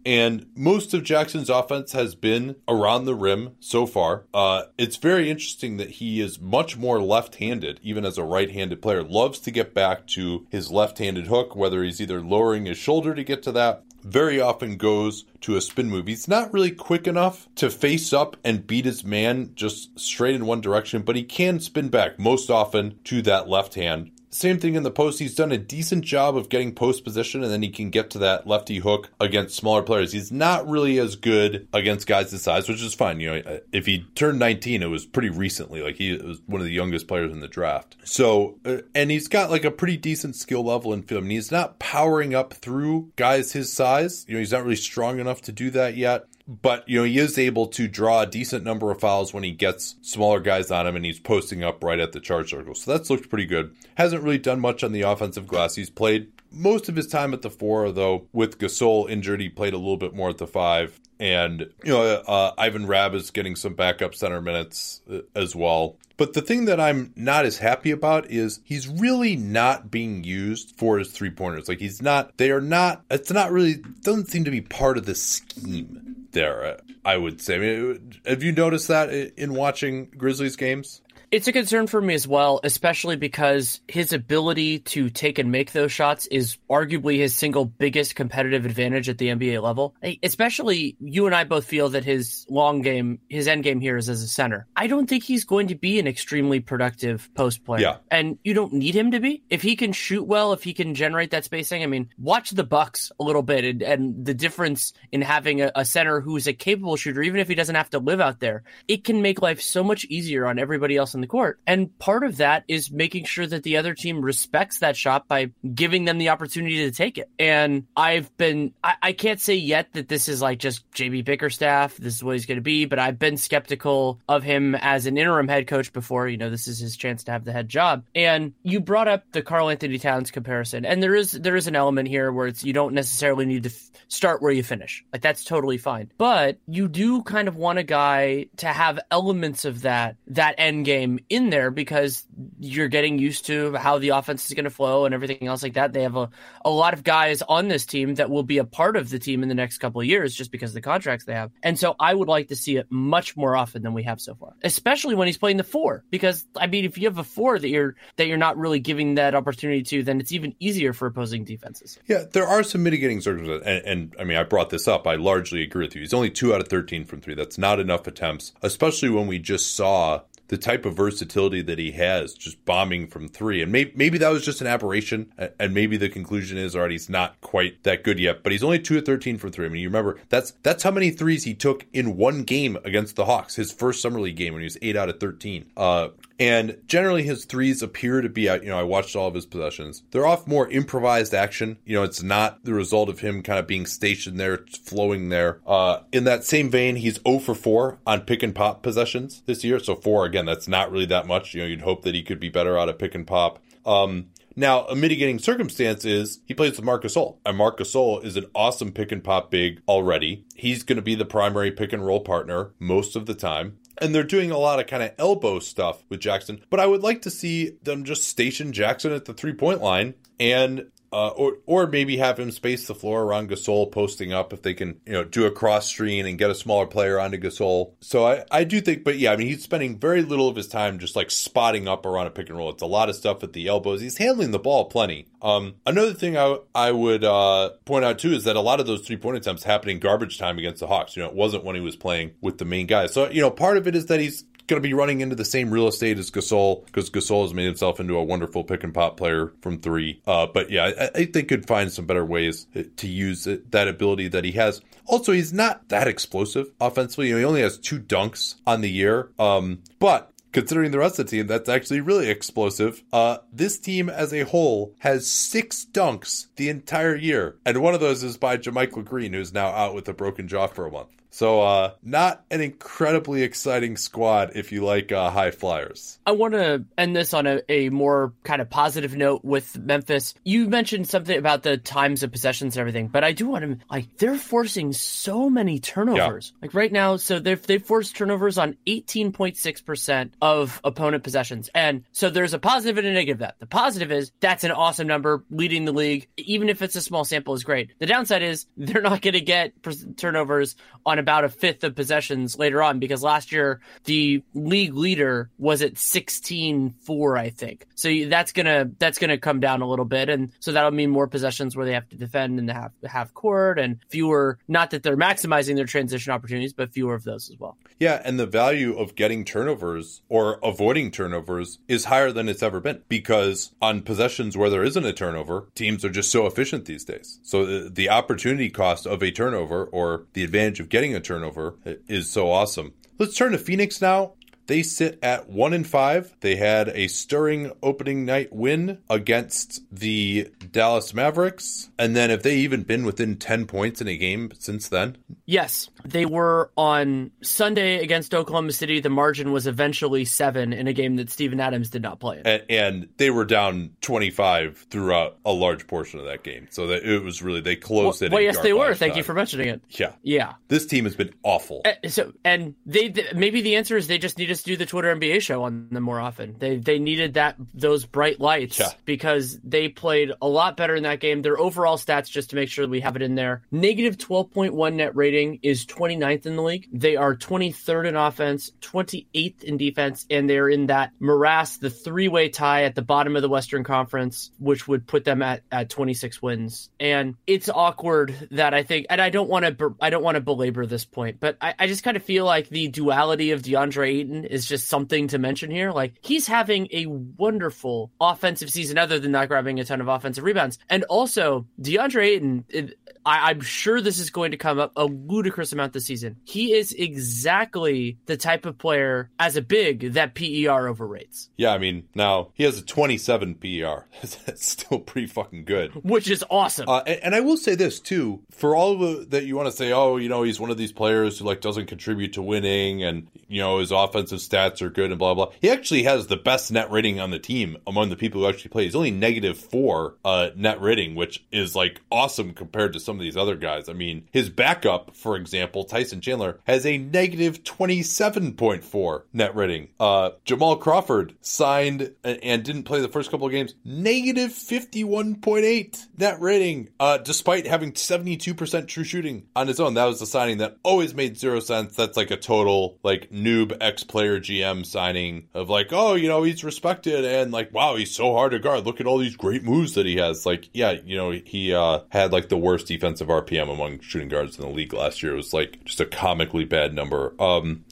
And most of Jackson's offense has been around the rim so far. Uh, it's very interesting that he is much more left-handed, even as a right-handed player. Loves to get back to his left-handed hook, whether he's either lowering his shoulder to get to that, very often goes to a spin move. He's not really quick enough to face up and beat his man just straight in one direction, but he can spin back most often to that left hand. Same thing in the post. He's done a decent job of getting post position, and then he can get to that lefty hook against smaller players. He's not really as good against guys his size, which is fine. You know, if he turned nineteen, it was pretty recently. Like, he was one of the youngest players in the draft. So, and he's got like a pretty decent skill level in film. And he's not powering up through guys his size. You know, he's not really strong enough to do that yet. But, you know, he is able to draw a decent number of fouls when he gets smaller guys on him, and he's posting up right at the charge circle. So that's looked pretty good. Hasn't really done much on the offensive glass. He's played most of his time at the four, though. With Gasol injured, he played a little bit more at the five. And, you know, uh, Ivan Rabb is getting some backup center minutes as well. But the thing that I'm not as happy about is he's really not being used for his three-pointers. Like, he's not, they are not, it's not really, doesn't seem to be part of the scheme there, I would say. I mean, have you noticed that in watching Grizzlies games? It's a concern for me as well, especially because his ability to take and make those shots is arguably his single biggest competitive advantage at the N B A level. Especially, you and I both feel that his long game, his end game here is as a center. I don't think he's going to be an extremely productive post player. Yeah. And you don't need him to be. If he can shoot well, if he can generate that spacing, I mean, watch the Bucks a little bit and, and the difference in having a, a center who's a capable shooter, even if he doesn't have to live out there, it can make life so much easier on everybody else in the court. And part of that is making sure that the other team respects that shot by giving them the opportunity to take it. And I've been, I, I can't say yet that this is like just J B Bickerstaff, this is what he's going to be, but I've been skeptical of him as an interim head coach before. You know, this is his chance to have the head job. And you brought up the Carl Anthony Towns comparison, and there is there is an element here where it's, you don't necessarily need to f- start where you finish. Like, that's totally fine. But you do kind of want a guy to have elements of that, that end game in there, because you're getting used to how the offense is going to flow and everything else like that. They have a, a lot of guys on this team that will be a part of the team in the next couple of years just because of the contracts they have. And so I would like to see it much more often than we have so far, especially when he's playing the four, because I mean, if you have a four that you're, that you're not really giving that opportunity to, then it's even easier for opposing defenses. Yeah, there are some mitigating circumstances. And, and I mean, I brought this up. I largely agree with you. He's only two out of thirteen from three. That's not enough attempts, especially when we just saw the type of versatility that he has, just bombing from three. And maybe, maybe that was just an aberration, and maybe the conclusion is already he's not quite that good yet, but he's only two of thirteen from three. I mean, you remember, that's that's how many threes he took in one game against the Hawks, his first Summer League game, when he was eight out of thirteen. Uh, and generally his threes appear to be out. You know, I watched all of his possessions. They're off more improvised action. You know, it's not the result of him kind of being stationed there, flowing there. Uh, in that same vein, he's zero for four on pick and pop possessions this year. So four again. And that's not really that much. You know, you'd hope that he could be better out of pick and pop. Um, now, a mitigating circumstance is he plays with Marc Gasol, and Marc Gasol is an awesome pick and pop big already. He's going to be the primary pick and roll partner most of the time. And they're doing a lot of kind of elbow stuff with Jackson, but I would like to see them just station Jackson at the three-point line and Uh, or or maybe have him space the floor around Gasol posting up if they can, you know, do a cross screen and get a smaller player onto Gasol. So I, I do think, but yeah, I mean, he's spending very little of his time just like spotting up around a pick and roll. It's a lot of stuff at the elbows. He's handling the ball plenty. Um, another thing I, I would uh, point out too is that a lot of those three-point attempts happened in garbage time against the Hawks. You know, it wasn't when he was playing with the main guys. So, you know, part of it is that he's going to be running into the same real estate as Gasol, because Gasol has made himself into a wonderful pick and pop player from three. Uh, but yeah, I, I think they could find some better ways to use it, that ability that he has. Also, he's not that explosive offensively. You know, he only has two dunks on the year. Um, but considering the rest of the team, that's actually really explosive. Uh, this team as a whole has six dunks the entire year. And one of those is by Jermichael Green, who's now out with a broken jaw for a month. So uh, not an incredibly exciting squad if you like uh, high flyers. I want to end this on a, a more kind of positive note with Memphis. You mentioned something about the times of possessions and everything, but I do want to, like, they're forcing so many turnovers. Yeah. Like right now, so they've, they've forced turnovers on eighteen point six percent of opponent possessions. And so there's a positive and a negative of that. The positive is that's an awesome number, leading the league. Even if it's a small sample, is great. The downside is they're not going to get turnovers on on about a fifth of possessions later on, because last year the league leader was at sixteen four, I think. So that's gonna that's gonna come down a little bit, and so that'll mean more possessions where they have to defend in the half, half court, and fewer, not that they're maximizing their transition opportunities, but fewer of those as well. Yeah, and the value of getting turnovers or avoiding turnovers is higher than it's ever been, because on possessions where there isn't a turnover, teams are just so efficient these days. So the, the opportunity cost of a turnover, or the advantage of getting a turnover, is so awesome. Let's turn to Phoenix now. They sit at one and five. They had a stirring opening night win against the Dallas Mavericks. And then have they even been within ten points in a game since then? Yes. They were on Sunday against Oklahoma City. The margin was eventually seven in a game that Steven Adams did not play in. And, and they were down twenty-five throughout a large portion of that game. So that it was really, they closed well, it. Well, yes, they were. Thank time. you for mentioning it. Yeah. Yeah. This team has been awful. And, so, and they maybe the answer is they just need us do the Twitter N B A show on them more often. They they needed that those bright lights yeah. because they played a lot better in that game. Their overall stats, just to make sure we have it in there, negative twelve point one net rating is twenty-ninth in the league. They are twenty-third in offense, twenty-eighth in defense, and they're in that morass, the three-way tie at the bottom of the Western Conference, which would put them at, at twenty-six wins. And it's awkward that I think, and I don't want to I don't want to belabor this point, but I, I just kind of feel like the duality of DeAndre Ayton is just something to mention here. Like, he's having a wonderful offensive season, other than not grabbing a ton of offensive rebounds. And also, DeAndre Ayton, it, I, I'm sure this is going to come up a ludicrous amount this season. He is exactly the type of player as a big that P E R overrates. Yeah, I mean, now he has a twenty-seven P E R. That's still pretty fucking good. Which is awesome. Uh, and, and I will say this, too. For all the, that you want to say, oh, you know, he's one of these players who, like, doesn't contribute to winning, and, you know, his offensive stats are good and blah blah. He actually has the best net rating on the team among the people who actually play. He's only negative four uh, net rating, which is like awesome compared to some of these other guys. I mean, his backup, for example, Tyson Chandler, has a negative twenty-seven point four net rating. Uh, Jamal Crawford signed and, and didn't play the first couple of games, negative fifty-one point eight net rating, uh, despite having seventy-two percent true shooting on his own. That was the signing that always made zero sense. That's like a total like noob ex-player G M signing of like, oh, you know, he's respected and like, wow, he's so hard to guard. Look at all these great moves that he has. Like, yeah, you know, he uh, had like the worst defensive R P M among shooting guards in the league last year. It was like just a comically bad number. Um,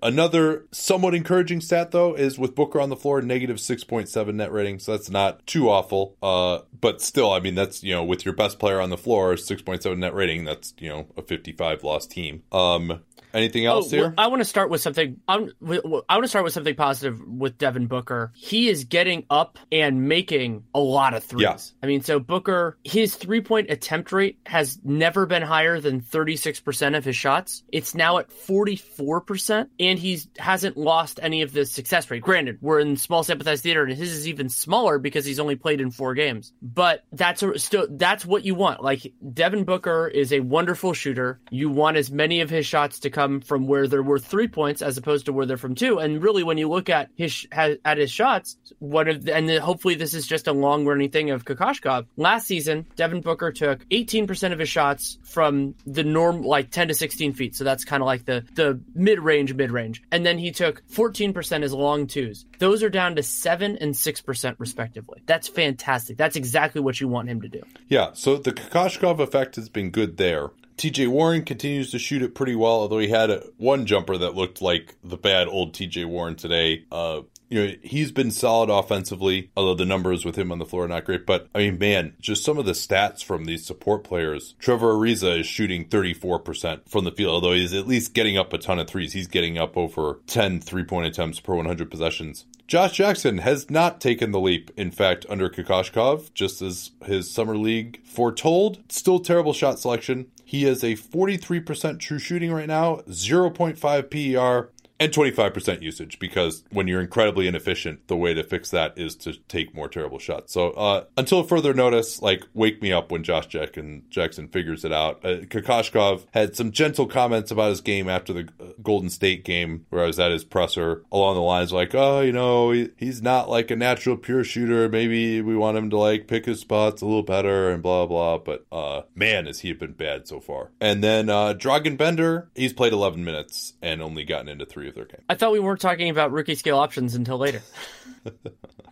Another somewhat encouraging stat, though, is with Booker on the floor, negative six point seven net rating. So that's not too awful. Uh, but still, I mean, that's, you know, with your best player on the floor, six point seven net rating, that's, you know, a fifty-five loss team. Um, anything else oh, here? Well, I want to start with something. I'm, I want to start with something positive with Devin Booker. He is getting up and making a lot of threes. Yeah. I mean, so Booker, his three-point attempt rate has never been higher than thirty-six percent of his shots. It's now at forty-four percent. And he hasn't lost any of the success rate. Granted, we're in small sample size theater, and his is even smaller because he's only played in four games. But that's a, still that's what you want. Like, Devin Booker is a wonderful shooter. You want as many of his shots to come from where there were three points as opposed to where they're from two. And really, when you look at his at his shots, one of the, and hopefully this is just a long running thing of Kokoškov. Last season, Devin Booker took eighteen percent of his shots from the norm, like ten to sixteen feet. So that's kind of like the the mid range. mid-range, and then he took fourteen percent as long twos. Those are down to seven and six percent respectively. That's fantastic. That's exactly what you want him to do. Yeah, so the Kokoškov effect has been good there. T J Warren continues to shoot it pretty well, although he had a, one jumper that looked like the bad old T J Warren today. Uh, you know, he's been solid offensively, although the numbers with him on the floor are not great. But, I mean, man, just some of the stats from these support players. Trevor Ariza is shooting thirty-four percent from the field, although he's at least getting up a ton of threes. He's getting up over ten three-point attempts per one hundred possessions. Josh Jackson has not taken the leap, in fact, under Kokoškov, just as his summer league foretold. Still terrible shot selection. He has a forty-three percent true shooting right now, zero point five P E R, And twenty-five percent usage, because when you're incredibly inefficient, the way to fix that is to take more terrible shots. So uh, until further notice, like, wake me up when Josh Jackson, Jackson figures it out. Uh, Kokoškov had some gentle comments about his game after the uh, Golden State game, where I was at his presser, along the lines like, oh, you know, he, he's not like a natural pure shooter. Maybe we want him to like pick his spots a little better and blah, blah. But uh, man, has he been bad so far. And then uh, Dragan Bender, he's played eleven minutes and only gotten into three their game. I thought we weren't talking about rookie scale options until later.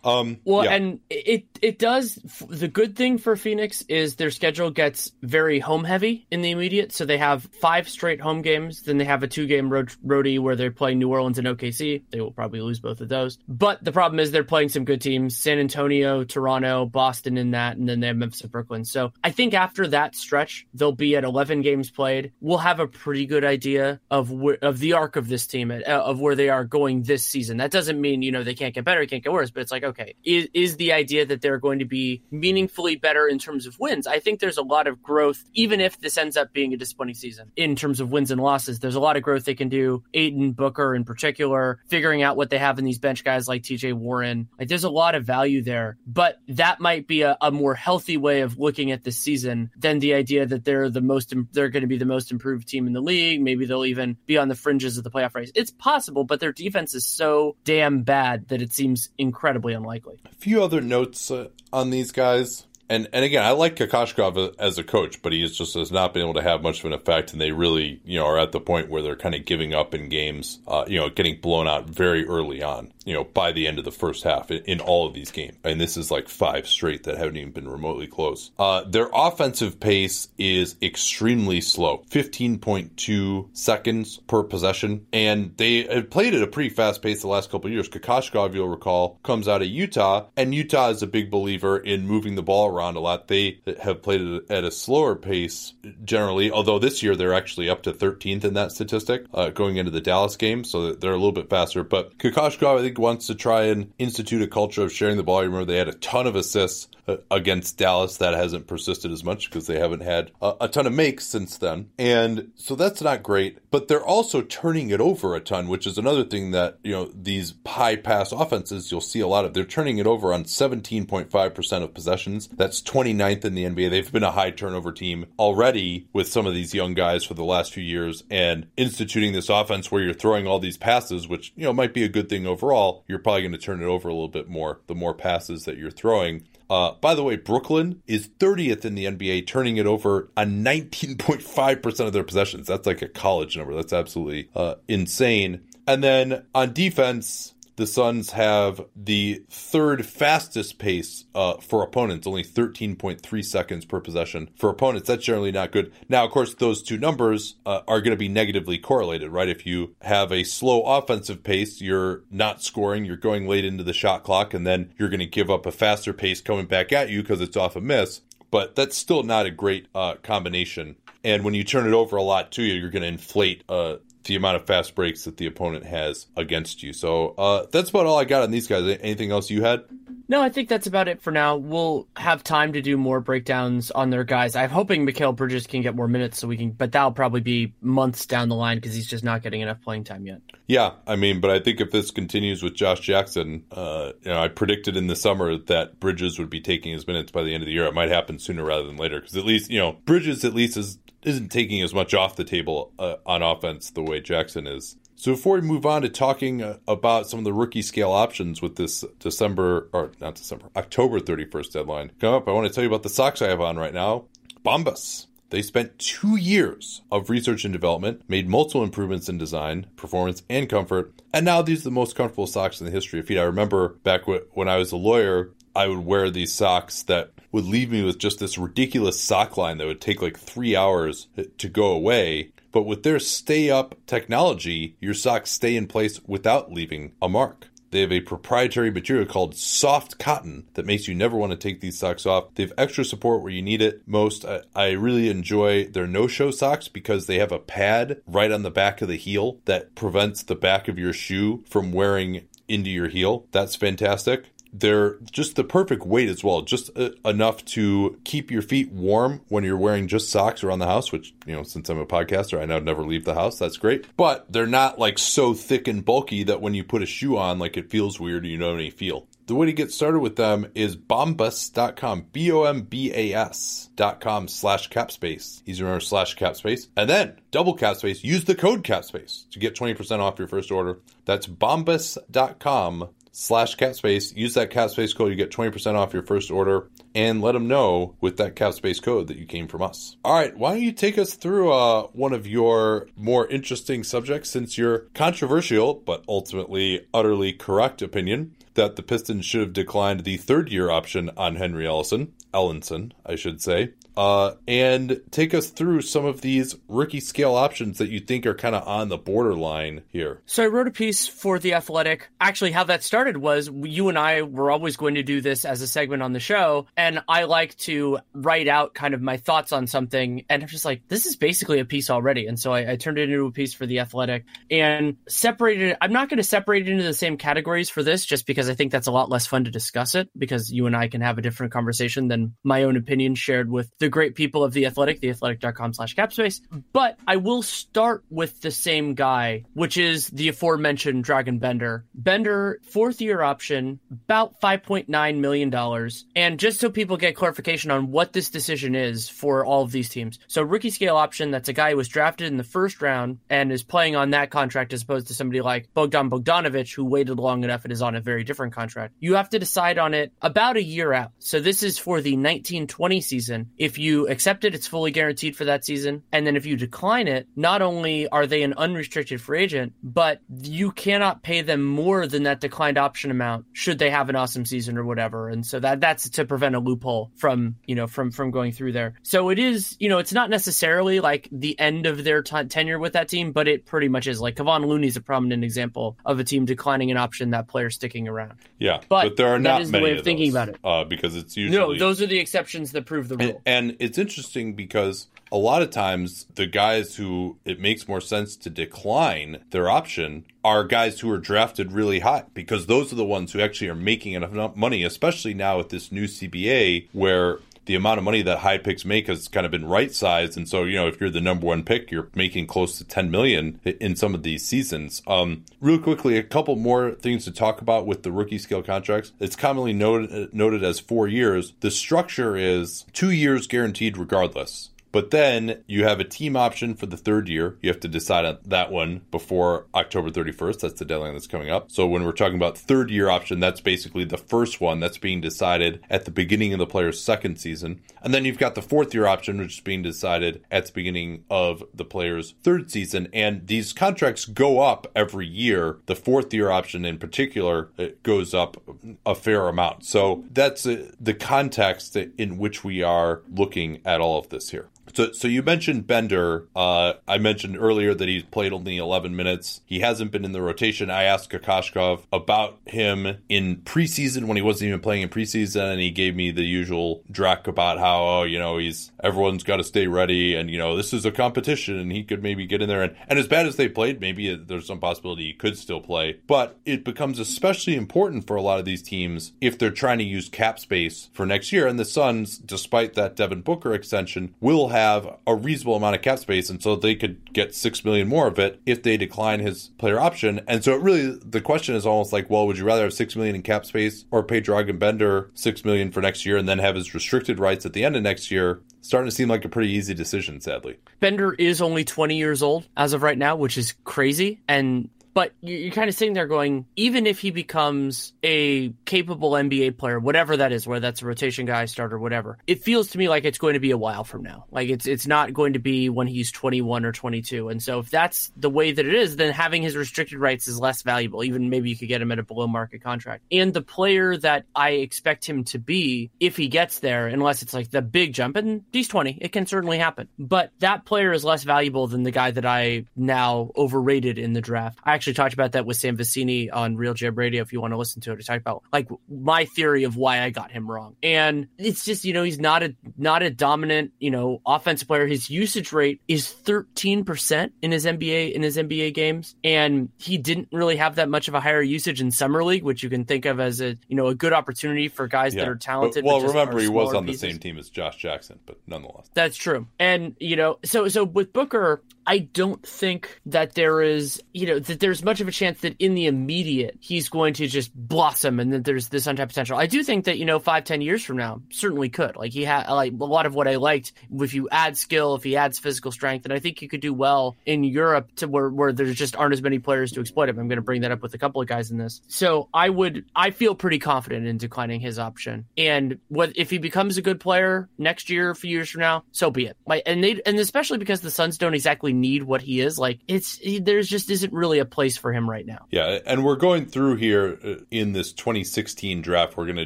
um, well, yeah. and it it does. The good thing for Phoenix is their schedule gets very home heavy in the immediate. So they have five straight home games. Then they have a two game road roadie where they play New Orleans and O K C. They will probably lose both of those. But the problem is they're playing some good teams: San Antonio, Toronto, Boston in that, and then they have Memphis and Brooklyn. So I think after that stretch, they'll be at eleven games played. We'll have a pretty good idea of wh- of the arc of this team at of where they are going this season. That doesn't mean, you know, they can't get better, can't get worse, but it's like, okay, is, is the idea that they're going to be meaningfully better in terms of wins? I think there's a lot of growth, even if this ends up being a disappointing season in terms of wins and losses. There's a lot of growth they can do. Aiden Booker in particular, figuring out what they have in these bench guys like T J Warren. Like, there's a lot of value there, but that might be a, a more healthy way of looking at this season than the idea that they're the most, they're going to be the most improved team in the league. Maybe they'll even be on the fringes of the playoff race. It's possible, but their defense is so damn bad that it seems incredibly unlikely. A few other notes uh, on these guys. And and again, I like Kokoškov as a coach, but he is just has not been able to have much of an effect. And they really, you know, are at the point where they're kind of giving up in games, uh, you know, getting blown out very early on, you know, by the end of the first half in, in all of these games. And this is like five straight that haven't even been remotely close. Uh, their offensive pace is extremely slow, fifteen point two seconds per possession. And they have played at a pretty fast pace the last couple of years. Kokoškov, you'll recall, comes out of Utah, and Utah is a big believer in moving the ball around a lot. They have played at a slower pace generally, although this year they're actually up to thirteenth in that statistic uh, going into the Dallas game, so they're a little bit faster. But Kokoškov, I think, wants to try and institute a culture of sharing the ball. You remember they had a ton of assists uh, against Dallas. That hasn't persisted as much because they haven't had a, a ton of makes since then, and so that's not great. But they're also turning it over a ton, which is another thing that, you know, these high pass offenses, you'll see a lot of. They're turning it over on seventeen point five percent of possessions. That's That's twenty-ninth in the N B A. They've been a high turnover team already with some of these young guys for the last few years, and instituting this offense where you're throwing all these passes, which, you know, might be a good thing overall. You're probably going to turn it over a little bit more, the more passes that you're throwing. Uh, by the way, Brooklyn is thirtieth in the N B A, turning it over on nineteen point five percent of their possessions. That's like a college number. That's absolutely uh, insane. And then on defense, the Suns have the third fastest pace uh, for opponents, only thirteen point three seconds per possession for opponents. That's generally not good. Now, of course, those two numbers uh, are going to be negatively correlated, right? If you have a slow offensive pace, you're not scoring, you're going late into the shot clock, and then you're going to give up a faster pace coming back at you because it's off a miss. But that's still not a great uh, combination. And when you turn it over a lot too, you're going to inflate uh the amount of fast breaks that the opponent has against you. So uh, that's about all I got on these guys. Anything else you had? No, I think that's about it for now. We'll have time to do more breakdowns on their guys. I'm hoping Mikal Bridges can get more minutes so we can, but that'll probably be months down the line because he's just not getting enough playing time yet. Yeah, I mean, but I think if this continues with Josh Jackson, uh, you know, I predicted in the summer that Bridges would be taking his minutes by the end of the year. It might happen sooner rather than later because at least, you know, Bridges at least is isn't taking as much off the table uh, on offense the way Jackson is. So before we move on to talking uh, about some of the rookie scale options with this December, or not December, October thirty-first deadline come up, I want to tell you about the socks I have on right now. Bombas. They spent two years of research and development, made multiple improvements in design, performance, and comfort. And now these are the most comfortable socks in the history of feet. I remember back when I was a lawyer, I would wear these socks that would leave me with just this ridiculous sock line that would take like three hours to go away. But with their stay-up technology, your socks stay in place without leaving a mark. They have a proprietary material called soft cotton that makes you never want to take these socks off. They have extra support where you need it most. I, I really enjoy their no-show socks because they have a pad right on the back of the heel that prevents the back of your shoe from wearing into your heel. That's fantastic. they're just the perfect weight as well, just uh, enough to keep your feet warm when you're wearing just socks around the house, which, you know, since I'm a podcaster, I now never leave the house. That's great. But they're not like so thick and bulky that when you put a shoe on, like it feels weird and you don't have any feel. The way to get started with them is bombas dot com, B O M B A S dot com slash capspace. Easy to remember, slash capspace. And then double capspace, use the code capspace to get twenty percent off your first order. That's bombas dot com slash capspace. Use that capspace code, you get twenty percent off your first order, and let them know with that capspace code that you came from us. All right, why don't you take us through uh, one of your more interesting subjects, since your controversial but ultimately utterly correct opinion that the Pistons should have declined the third-year option on Henry Ellenson, Ellenson, I should say, uh, and take us through some of these rookie-scale options that you think are kind of on the borderline here. So I wrote a piece for The Athletic. Actually, how that started was you and I were always going to do this as a segment on the show, and I like to write out kind of my thoughts on something, and I'm just like, this is basically a piece already, and so I, I turned it into a piece for The Athletic, and separated it. I'm not going to separate it into the same categories for this, just because I think that's a lot less fun to discuss it, because you and I can have a different conversation than my own opinion shared with the great people of The Athletic, theathletic.com slash capspace. But I will start with the same guy, which is the aforementioned Dragan Bender. Bender, fourth year option, about five point nine million dollars. And just so people get clarification on what this decision is for all of these teams. So rookie scale option, that's a guy who was drafted in the first round and is playing on that contract, as opposed to somebody like Bogdan Bogdanović, who waited long enough and is on a very different contract. You have to decide on it about a year out. So this is for the nineteen twenty season. If you accept it, it's fully guaranteed for that season. And then if you decline it, not only are they an unrestricted free agent, but you cannot pay them more than that declined option amount should they have an awesome season or whatever. And so that that's to prevent a loophole from, you know, from, from going through there. So it is, you know, it's not necessarily like the end of their t- tenure with that team, but it pretty much is. Like Kevon Looney is a prominent example of a team declining an option, that player sticking around. Yeah, but, but there are not many of those. That is the way of thinking about it. Uh, because it's usually... No, those are the exceptions that prove the rule. And, and it's interesting because a lot of times the guys who it makes more sense to decline their option are guys who are drafted really high, because those are the ones who actually are making enough money, especially now with this new C B A where the amount of money that high picks make has kind of been right-sized. And so, you know, if you're the number one pick, you're making close to ten million dollars in some of these seasons. Um, real quickly, a couple more things to talk about with the rookie scale contracts. It's commonly noted, noted as four years. The structure is two years guaranteed regardless. But then you have a team option for the third year. You have to decide on that one before October thirty-first. That's the deadline that's coming up. So when we're talking about third year option, that's basically the first one that's being decided at the beginning of the player's second season. And then you've got the fourth year option, which is being decided at the beginning of the player's third season. And these contracts go up every year. The fourth year option in particular, it goes up a fair amount. So that's the context in which we are looking at all of this here. So, so you mentioned Bender. Uh, I mentioned earlier that he's played only eleven minutes. He hasn't been in the rotation. I asked Kokoškov about him in preseason when he wasn't even playing in preseason, and he gave me the usual dreck about how, oh, you know, he's everyone's got to stay ready, and, you know, this is a competition, and he could maybe get in there. And, and as bad as they played, maybe there's some possibility he could still play. But it becomes especially important for a lot of these teams if they're trying to use cap space for next year. And the Suns, despite that Devin Booker extension, will have... have a reasonable amount of cap space, and so they could get six million more of it if they decline his player option. And so it really, the question is almost like, well, would you rather have six million in cap space or pay Dragan Bender six million for next year and then have his restricted rights at the end of next year? Starting to seem like a pretty easy decision, sadly. Bender is only twenty years old as of right now, which is crazy. And but you're kind of sitting there going, even if he becomes a capable N B A player, whatever that is, whether that's a rotation guy, starter, whatever, it feels to me like it's going to be a while from now. Like it's it's not going to be when he's twenty-one or twenty-two. And so if that's the way that it is, then having his restricted rights is less valuable. Even maybe you could get him at a below market contract. And the player that I expect him to be, if he gets there, unless it's like the big jump, and he's twenty, it can certainly happen. But that player is less valuable than the guy that I now overrated in the draft. I actually talked about that with Sam Vicini on Real Jab Radio, if you want to listen to it, to talk about like my theory of why I got him wrong. And it's just, you know, he's not a not a dominant, you know, offensive player. His usage rate is thirteen percent in his N B A in his N B A games, and he didn't really have that much of a higher usage in summer league, which you can think of as a, you know, a good opportunity for guys yeah. that are talented. But, well, but remember he was on pieces. the same team as Josh Jackson, but nonetheless. That's true. And, you know, so so with Booker, I don't think that there is, you know, that there's much of a chance that in the immediate he's going to just blossom and that there's this untapped potential. I do think that, you know, five, ten years from now, certainly could. Like he had like a lot of what I liked. If you add skill, if he adds physical strength, and I think he could do well in Europe to where, where there just aren't as many players to exploit him. I'm going to bring that up with a couple of guys in this. So I would, I feel pretty confident in declining his option. And what if he becomes a good player next year, a few years from now, so be it. My, and they, and especially because the Suns don't exactly need what he is. Like it's, there's just isn't really a place for him right now. Yeah. And we're going through here in this twenty sixteen draft. We're going to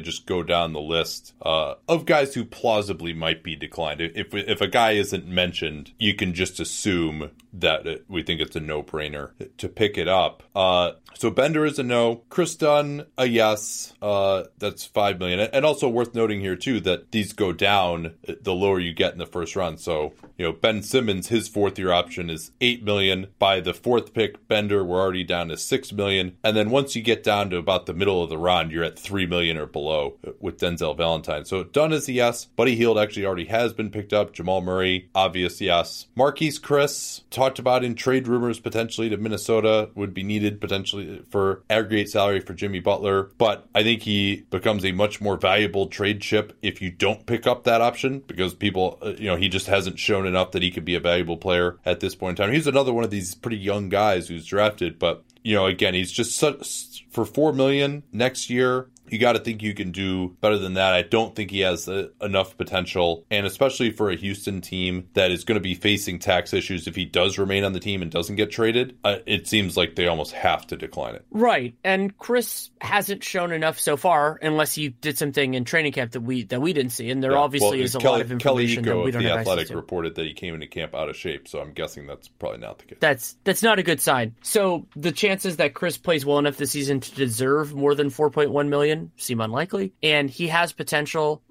just go down the list uh, of guys who plausibly might be declined. If, if a guy isn't mentioned, you can just assume that we think it's a no-brainer to pick it up. Uh, so Bender is a no. Chris Dunn, a yes. Uh, that's five million dollars. And also worth noting here, too, that these go down the lower you get in the first round. So, you know, Ben Simmons, his fourth-year option is eight million dollars. By the fourth pick, Bender, we're already down to six million dollars. And then once you get down to about the middle of the round, you're at three million dollars or below with Denzel Valentine. So Dunn is a yes. Buddy Hield actually already has been picked up. Jamal Murray, obvious yes. Marquise Chris, talked about in trade rumors potentially to Minnesota, would be needed potentially for aggregate salary for Jimmy Butler, but I think he becomes a much more valuable trade chip if you don't pick up that option, because people, you know, he just hasn't shown enough that he could be a valuable player at this point in time. He's another one of these pretty young guys who's drafted, but you know, again, he's just such, for four million dollars next year, you got to think you can do better than that. I don't think he has uh, enough potential, and especially for a Houston team that is going to be facing tax issues if he does remain on the team and doesn't get traded, uh, it seems like they almost have to decline it. Right, and Chris hasn't shown enough so far, unless he did something in training camp that we that we didn't see, and there yeah. obviously well, is a Kelly, lot of information Kelly Eco that we don't have access to. The Athletic reported that he came into camp out of shape, so I'm guessing that's probably not the case. That's, that's not a good sign. So the chances that Chris plays well enough this season to deserve more than four point one million dollars seem unlikely, and he has potential.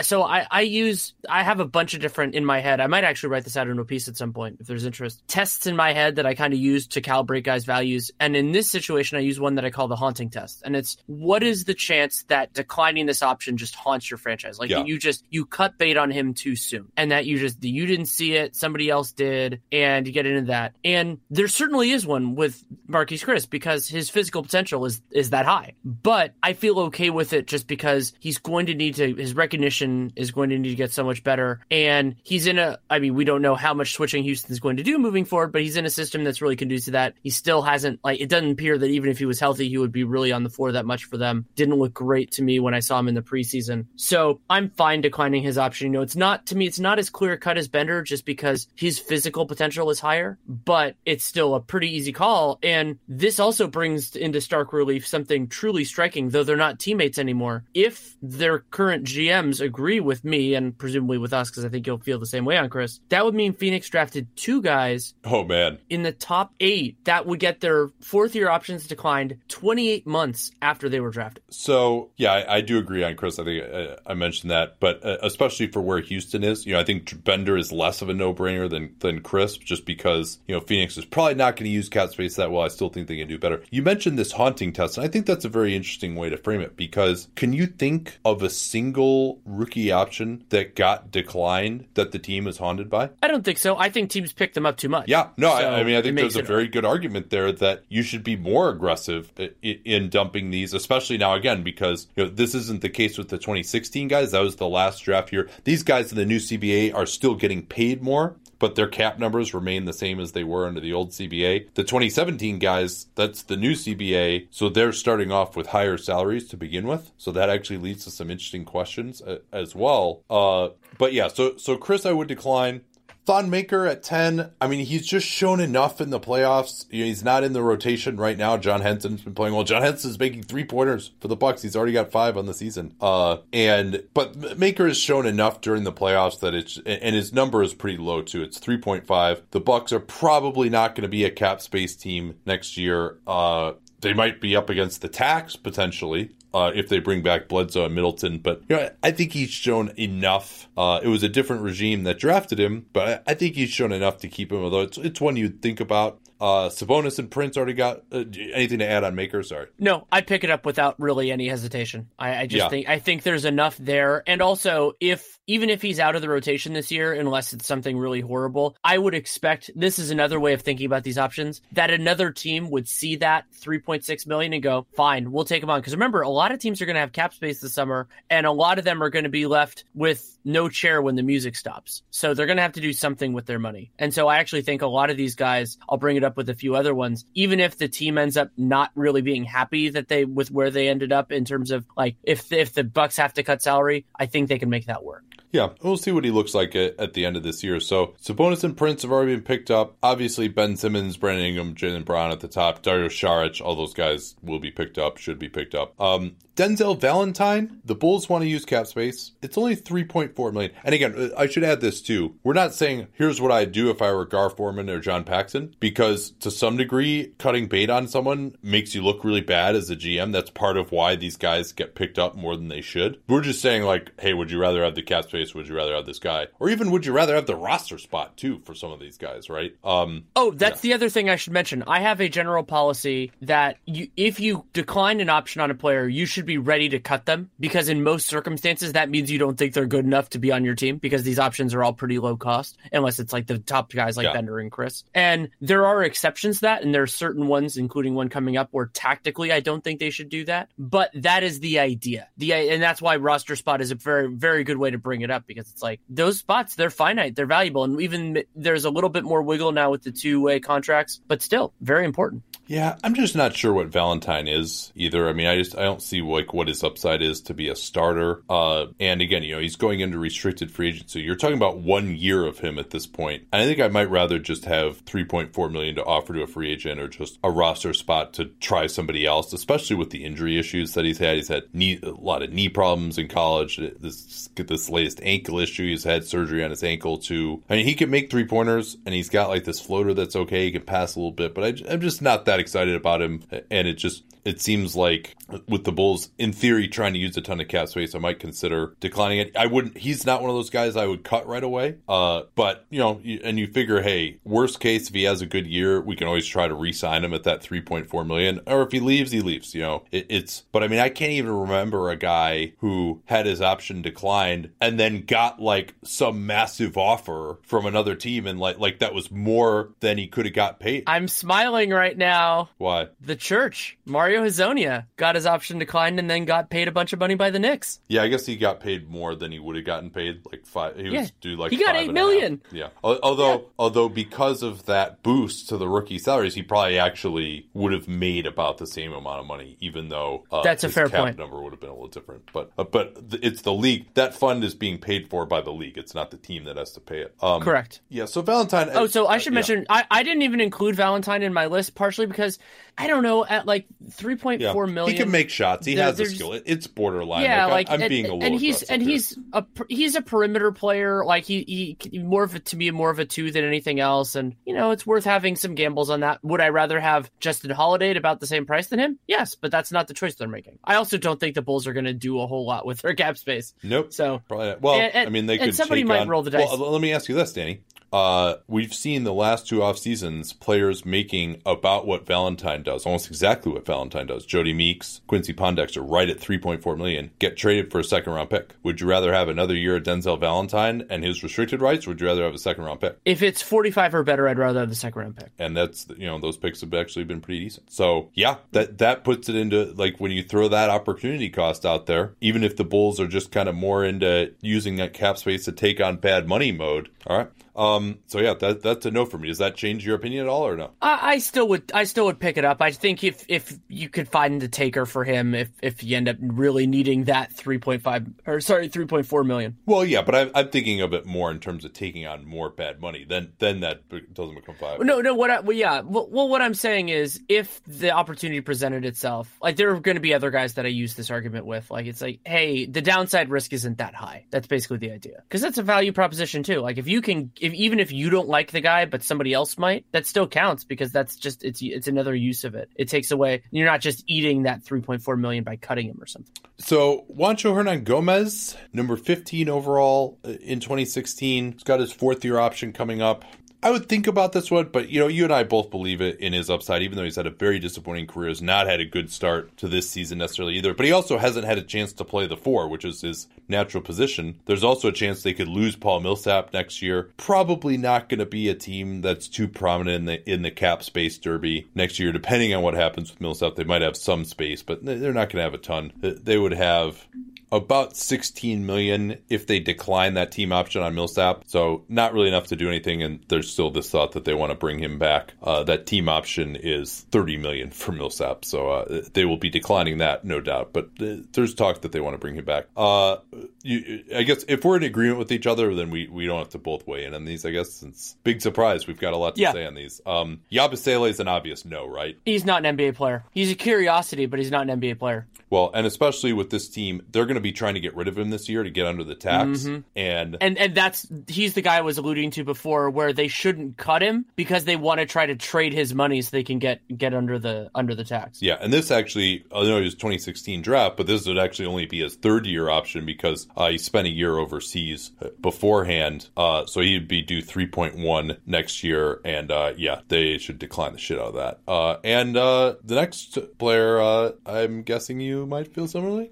So I, I use I have a bunch of different in my head. I might actually write this out in a piece at some point if there's interest. Tests in my head that I kind of use to calibrate guys' values, and in this situation, I use one that I call the haunting test, and it's what is the chance that declining this option just haunts your franchise? Like yeah. you just you cut bait on him too soon, and that you just you didn't see it, somebody else did, and you get into that. And there certainly is one with Marquise Chris because his physical potential is is that high, but I I feel okay with it just because he's going to need to, his recognition is going to need to get so much better. And he's in a, I mean, we don't know how much switching Houston's going to do moving forward, but he's in a system that's really conducive to that. He still hasn't, like, it doesn't appear that even if he was healthy, he would be really on the floor that much for them. Didn't look great to me when I saw him in the preseason. So I'm fine declining his option. You know, it's not, to me, it's not as clear cut as Bender just because his physical potential is higher, but it's still a pretty easy call. And this also brings into stark relief something truly striking, though they're not teammates anymore. If their current G Ms agree with me and presumably with us, because I think you'll feel the same way on Chris, that would mean Phoenix drafted two guys oh man in the top eight that would get their fourth year options declined twenty-eight months after they were drafted. So yeah, I, I do agree on Chris. I think I, I mentioned that, but uh, especially for where Houston is, you know, I think Bender is less of a no-brainer than than Chris just because, you know, Phoenix is probably not going to use cap space that well. I still think they can do better. You mentioned this haunting test, and I think that's a very interesting way to frame it, because can you think of a single rookie option that got declined that the team is haunted by? I don't think so. I think teams pick them up too much. Yeah, no, so I, I mean, I think there's a very good argument there that you should be more aggressive in, in dumping these, especially now, again, because, you know, this isn't the case with the twenty sixteen guys. That was the last draft year. These guys in the new C B A are still getting paid more, but their cap numbers remain the same as they were under the old C B A. The twenty seventeen guys, that's the new C B A, so they're starting off with higher salaries to begin with. So that actually leads to some interesting questions uh, as well. Uh, but yeah, so so Chris I would decline. Thonmaker at ten. I mean, he's just shown enough in the playoffs. He's not in the rotation right now. John Henson's been playing well. John Henson's making three-pointers for the Bucks. He's already got five on the season. Uh, and But Maker has shown enough during the playoffs that it's – and his number is pretty low, too. It's three point five. The Bucks are probably not going to be a cap-space team next year. Uh, they might be up against the tax, potentially. Uh, if they bring back Bledsoe and Middleton. But you know, I think he's shown enough. Uh, it was a different regime that drafted him, but I think he's shown enough to keep him, although it's, it's one you'd think about. Uh, Sabonis and Prince already got uh, anything to add on Maker? Sorry. No, I pick it up without really any hesitation. I, I just yeah. think I think there's enough there. And also, if even if he's out of the rotation this year, unless it's something really horrible, I would expect, this is another way of thinking about these options, that another team would see that three point six million dollars and go, fine, we'll take him on. Because remember, a lot of teams are going to have cap space this summer, and a lot of them are going to be left with no chair when the music stops. So they're going to have to do something with their money. And so I actually think a lot of these guys, I'll bring it up with a few other ones, even if the team ends up not really being happy that they with where they ended up in terms of like if if the Bucks have to cut salary, I think they can make that work. Yeah, we'll see what he looks like at, at the end of this year. So Sabonis and Prince have already been picked up. Obviously, Ben Simmons, Brandon Ingram, Jaylen Brown at the top, Dario Saric, all those guys will be picked up, should be picked up. Um, Denzel Valentine, the Bulls want to use cap space. It's only three point four million dollars. And again, I should add this too. We're not saying, here's what I'd do if I were Gar Forman or John Paxson, because to some degree, cutting bait on someone makes you look really bad as a G M. That's part of why these guys get picked up more than they should. We're just saying like, hey, would you rather have the cap space? Would you rather have this guy, or even would you rather have the roster spot too for some of these guys, right? Um oh that's yeah. The other thing I should mention, I have a general policy that you, if you decline an option on a player, you should be ready to cut them, because in most circumstances that means you don't think they're good enough to be on your team, because these options are all pretty low cost unless it's like the top guys like yeah. Bender and Chris. And there are exceptions to that, and there are certain ones, including one coming up, where tactically I don't think they should do that, but that is the idea. The and that's why roster spot is a very, very good way to bring it up, because it's like those spots, they're finite, they're valuable, and even there's a little bit more wiggle now with the two-way contracts, but still very important. Yeah, I'm just not sure what Valentine is either. I mean, I just I don't see like what his upside is to be a starter. Uh, and again, you know, he's going into restricted free agency. You're talking about one year of him at this point. And I think I might rather just have three point four million dollars to offer to a free agent, or just a roster spot to try somebody else, especially with the injury issues that he's had. He's had knee, a lot of knee problems in college. This this latest ankle issue, he's had surgery on his ankle too. I mean, he can make three pointers, and he's got like this floater that's okay. He can pass a little bit, but I, I'm just not that excited about him, and it just it seems like with the Bulls in theory trying to use a ton of cap space, I might consider declining it. I wouldn't, he's not one of those guys I would cut right away, uh but you know, and you figure, hey, worst case, if he has a good year, we can always try to re-sign him at that three point four million, or if he leaves, he leaves, you know. It, it's but I mean, I can't even remember a guy who had his option declined and then got like some massive offer from another team, and like like that was more than he could have got paid. I'm smiling right now. Why? The church. Mario Hezonja got his option declined and then got paid a bunch of money by the Knicks. Yeah, I guess he got paid more than he would have gotten paid. Like five, he yeah. was due like he got five eight million. Yeah. Although, yeah. although because of that boost to the rookie salaries, he probably actually would have made about the same amount of money, even though uh, that's a fair cap point. Number would have been a little different. But uh, but th- it's the league. That fund is being paid for by the league. It's not the team that has to pay it. Um, Correct. Yeah. So Valentine. Oh, so I should uh, mention yeah. I, I didn't even include Valentine in my list, partially. Because I don't know, at like three point four yeah. million, he can make shots. He has a skill. It's borderline. Yeah, like, like I'm and, being a little. And he's and he's here. a he's a perimeter player. Like he he more of a, to me more of a two than anything else. And you know, it's worth having some gambles on that. Would I rather have Justin Holiday at about the same price than him? Yes, but that's not the choice they're making. I also don't think the Bulls are going to do a whole lot with their cap space. Nope. So probably not. well, and, and, I mean, they and could somebody take might on, roll the dice. Well, let me ask you this, Danny. Uh, we've seen the last two off seasons players making about what Valentine does, almost exactly what Valentine does. Jody Meeks, Quincy Pondexter, right at three point four million, get traded for a second round pick. Would you rather have another year of Denzel Valentine and his restricted rights, or would you rather have a second round pick? If it's forty-five or better, I'd rather have the second round pick. And that's, you know, those picks have actually been pretty decent. So yeah, that that puts it into, like, when you throw that opportunity cost out there, even if the Bulls are just kind of more into using that cap space to take on bad money mode. All right. Um, Um, so yeah, that, that's a no for me. Does that change your opinion at all or no? I, I still would, I still would pick it up. I think if, if you could find the taker for him, if, if you end up really needing that three point five or sorry, three point four million. Well, yeah, but I'm, I'm thinking of it more in terms of taking on more bad money. Then, then that doesn't become five. No, no. What I, well, yeah. Well, well, what I'm saying is if the opportunity presented itself, like there are going to be other guys that I use this argument with, like, it's like, hey, the downside risk isn't that high. That's basically the idea. Cause that's a value proposition too. Like if you can, if, even if you don't like the guy, but somebody else might, that still counts because that's just, it's, it's another use of it. It takes away, you're not just eating that three point four million by cutting him or something. So Juancho Hernan Gomez, number fifteen overall in twenty sixteen, he's got his fourth year option coming up. I would think about this one, but, you know, you and I both believe it in his upside, even though he's had a very disappointing career, has not had a good start to this season necessarily either. But he also hasn't had a chance to play the four, which is his natural position. There's also a chance they could lose Paul Millsap next year. Probably not going to be a team that's too prominent in the, in the cap space derby next year. Depending on what happens with Millsap, they might have some space, but they're not going to have a ton. They would have about sixteen million if they decline that team option on Millsap. So not really enough to do anything. And there's still this thought that they want to bring him back. Uh, that team option is thirty million for Millsap. So uh, they will be declining that, no doubt. But uh, there's talk that they want to bring him back. Uh, you, I guess if we're in agreement with each other, then we, we don't have to both weigh in on these, I guess. Since big surprise, we've got a lot to yeah. say on these. Um, Yabusele is an obvious no, right? He's not an N B A player. He's a curiosity, but he's not an N B A player. Well, and especially with this team, they're going to be trying to get rid of him this year to get under the tax. Mm-hmm. And, and and that's he's the guy I was alluding to before where they shouldn't cut him because they want to try to trade his money so they can get get under the under the tax. Yeah, and this actually, I know it was twenty sixteen draft, but this would actually only be his third year option because uh, he spent a year overseas beforehand. Uh, so he'd be due three point one next year. And uh, yeah, they should decline the shit out of that. Uh, and uh, the next player, uh, I'm guessing you might feel similarly?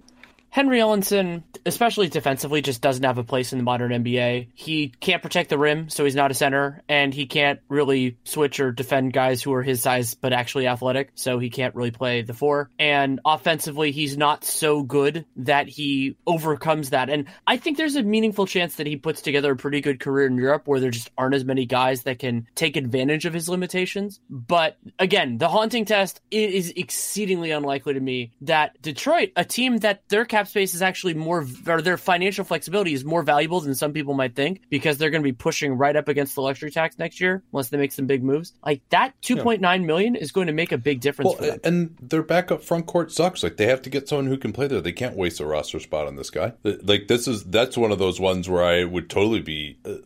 Henry Ellenson, especially defensively, just doesn't have a place in the modern N B A. He can't protect the rim, so he's not a center, and he can't really switch or defend guys who are his size but actually athletic, so he can't really play the four. And offensively, he's not so good that he overcomes that. And I think there's a meaningful chance that he puts together a pretty good career in Europe where there just aren't as many guys that can take advantage of his limitations. But again, the haunting test, it is exceedingly unlikely to me that Detroit, a team that their cap space is actually more, or their financial flexibility is more valuable than some people might think because they're going to be pushing right up against the luxury tax next year unless they make some big moves. Like that two point nine yeah. million is going to make a big difference well, for them. And their backup front court sucks. Like they have to get someone who can play there. They can't waste a roster spot on this guy. Like this is, that's one of those ones where I would totally be, uh,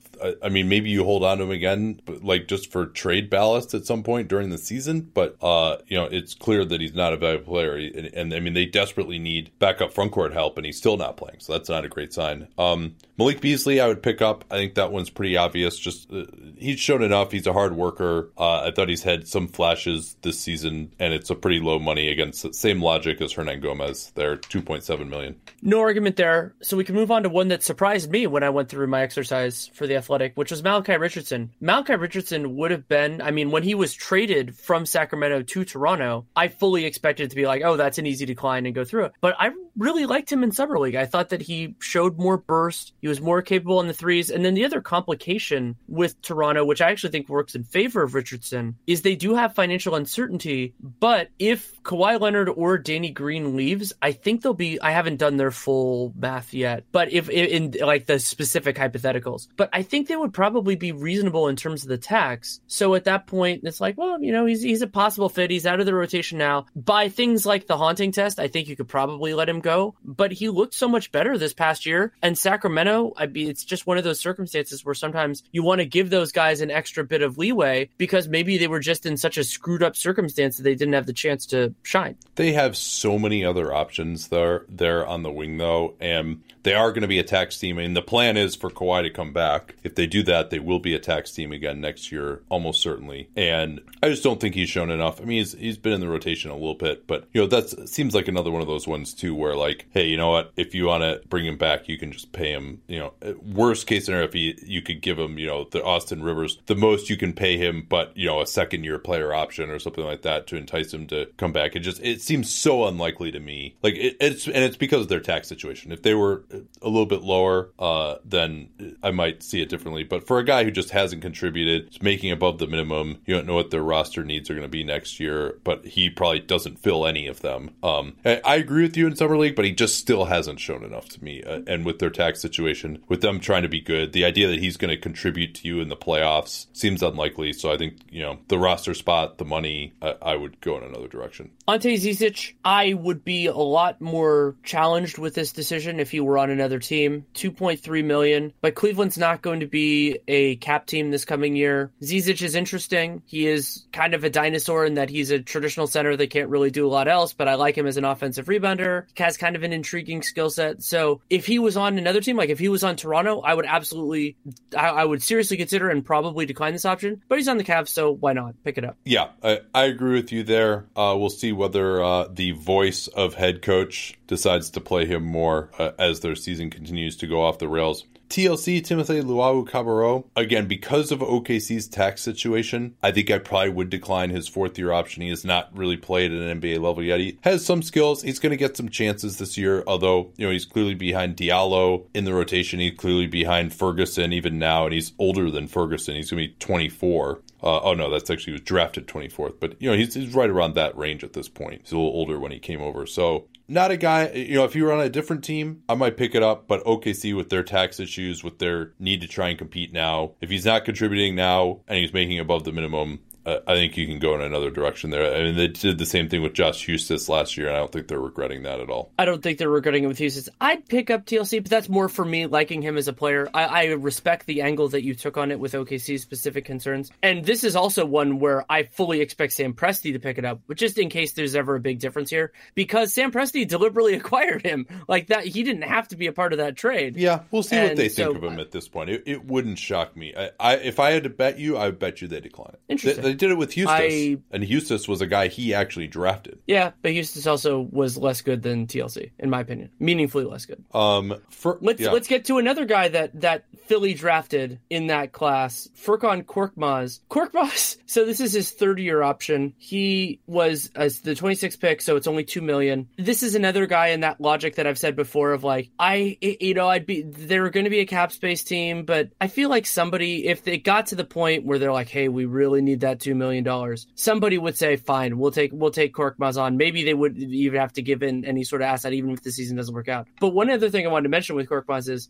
I mean, maybe you hold on to him again, but like just for trade ballast at some point during the season. But, uh, you know, it's clear that he's not a valuable player. And, and I mean, they desperately need backup front court help and he's still not playing, so that's not a great sign. um Malik Beasley I would pick up. I think that one's pretty obvious. Just uh, he's shown enough. He's a hard worker. uh I thought he's had some flashes this season and it's a pretty low money against the same logic as Hernan Gomez there, two point seven million. No argument there. So we can move on to one that surprised me when I went through my exercise for The Athletic, which was Malachi Richardson. Malachi Richardson would have been, I mean, when he was traded from Sacramento to Toronto, I fully expected to be like, oh, that's an easy decline and go through it, but I really liked him in summer league. I thought that he showed more burst. He was more capable in the threes. And then the other complication with Toronto, which I actually think works in favor of Richardson, is they do have financial uncertainty. But if Kawhi Leonard or Danny Green leaves, I think they'll be, I haven't done their full math yet, but if in like the specific hypotheticals, but I think they would probably be reasonable in terms of the tax. So at that point, it's like, well, you know, he's, he's a possible fit. He's out of the rotation now. By things like the haunting test, I think you could probably let him go. But he looked so much better this past year. And Sacramento, I mean, it's just one of those circumstances where sometimes you want to give those guys an extra bit of leeway because maybe they were just in such a screwed up circumstance that they didn't have the chance to shine. They have so many other options there, there on the wing, though. And they are going to be a tax team. And the plan is for Kawhi to come back. If they do that, they will be a tax team again next year, almost certainly. And I just don't think he's shown enough. I mean, he's, he's been in the rotation a little bit, but, you know, that seems like another one of those ones, too, where are like, hey, you know what? If you want to bring him back, you can just pay him. You know, worst case scenario, if he, you could give him, you know, the Austin Rivers, the most you can pay him, but, you know, a second year player option or something like that to entice him to come back. It just, it seems so unlikely to me. Like it, it's, and it's because of their tax situation. If they were a little bit lower, uh, then I might see it differently. But for a guy who just hasn't contributed, is making above the minimum, you don't know what their roster needs are going to be next year, but he probably doesn't fill any of them. Um, I, I agree with you in summer league, but he just still hasn't shown enough to me. Uh, and with their tax situation, with them trying to be good, the idea that he's going to contribute to you in the playoffs seems unlikely. So I think, you know, the roster spot, the money, I, I would go in another direction. Ante Zizic, I would be a lot more challenged with this decision if he were on another team. two point three million dollars, but Cleveland's not going to be a cap team this coming year. Zizic is interesting. He is kind of a dinosaur in that he's a traditional center that can't really do a lot else, but I like him as an offensive rebounder. He has kind of an intriguing skill set. So if he was on another team, like if he was on Toronto, I would absolutely, I, I would seriously consider and probably decline this option, but he's on the Cavs, so why not? Pick it up. Yeah, I, I agree with you there. Uh, we'll see whether uh, the voice of head coach decides to play him more uh, as their season continues to go off the rails. T L C, Timothy Luwawu-Cabarrot. Again, because of O K C's tax situation, I think I probably would decline his fourth-year option. He has not really played at an N B A level yet. He has some skills. He's going to get some chances this year, although, you know, he's clearly behind Diallo in the rotation. He's clearly behind Ferguson even now, and he's older than Ferguson. He's going to be twenty-four. Uh, oh, no, that's actually, he was drafted twenty-fourth. But, you know, he's, he's right around that range at this point. He's a little older when he came over. So not a guy, you know, if you were on a different team, I might pick it up. But O K C with their tax issues, with their need to try and compete now, if he's not contributing now and he's making above the minimum, uh, I think you can go in another direction there. I mean, they did the same thing with Josh Hustis last year, and I don't think they're regretting that at all. I don't think they're regretting it with Hustis. I'd pick up T L C, but that's more for me liking him as a player. I, I respect the angle that you took on it with O K C's specific concerns. And this is also one where I fully expect Sam Presti to pick it up, but just in case there's ever a big difference here, because Sam Presti deliberately acquired him like that. He didn't have to be a part of that trade. Yeah, we'll see and what they so, think of him at this point. It, it wouldn't shock me. I, I, if I had to bet you, I would bet you they decline it. Interesting. They, they did it with Hustis, I, and Hustis was a guy he actually drafted. Yeah, but Hustis also was less good than T L C, in my opinion. Meaningfully less good. Um, for, let's yeah. let's get to another guy that, that Philly drafted in that class, Furkan Korkmaz. Korkmaz, so this is his third-year option. He was uh, the twenty-sixth pick, so it's only two million dollars. This is another guy in that logic that I've said before of like, I, you know, I'd be, they're going to be a cap space team, but I feel like somebody, if they got to the point where they're like, hey, we really need that two million dollars, somebody would say, fine, we'll take we'll take Korkmaz on. Maybe they wouldn't even have to give in any sort of asset, even if the season doesn't work out. But one other thing I wanted to mention with Korkmaz is,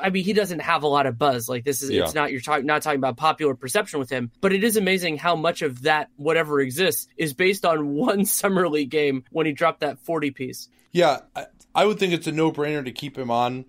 I mean, he doesn't have a lot of buzz. Like this is yeah. it's not you're talking not talking about popular perception with him, but it is amazing how much of that whatever exists is based on one summer league game when he dropped that forty piece. Yeah, I, I would think it's a no-brainer to keep him on.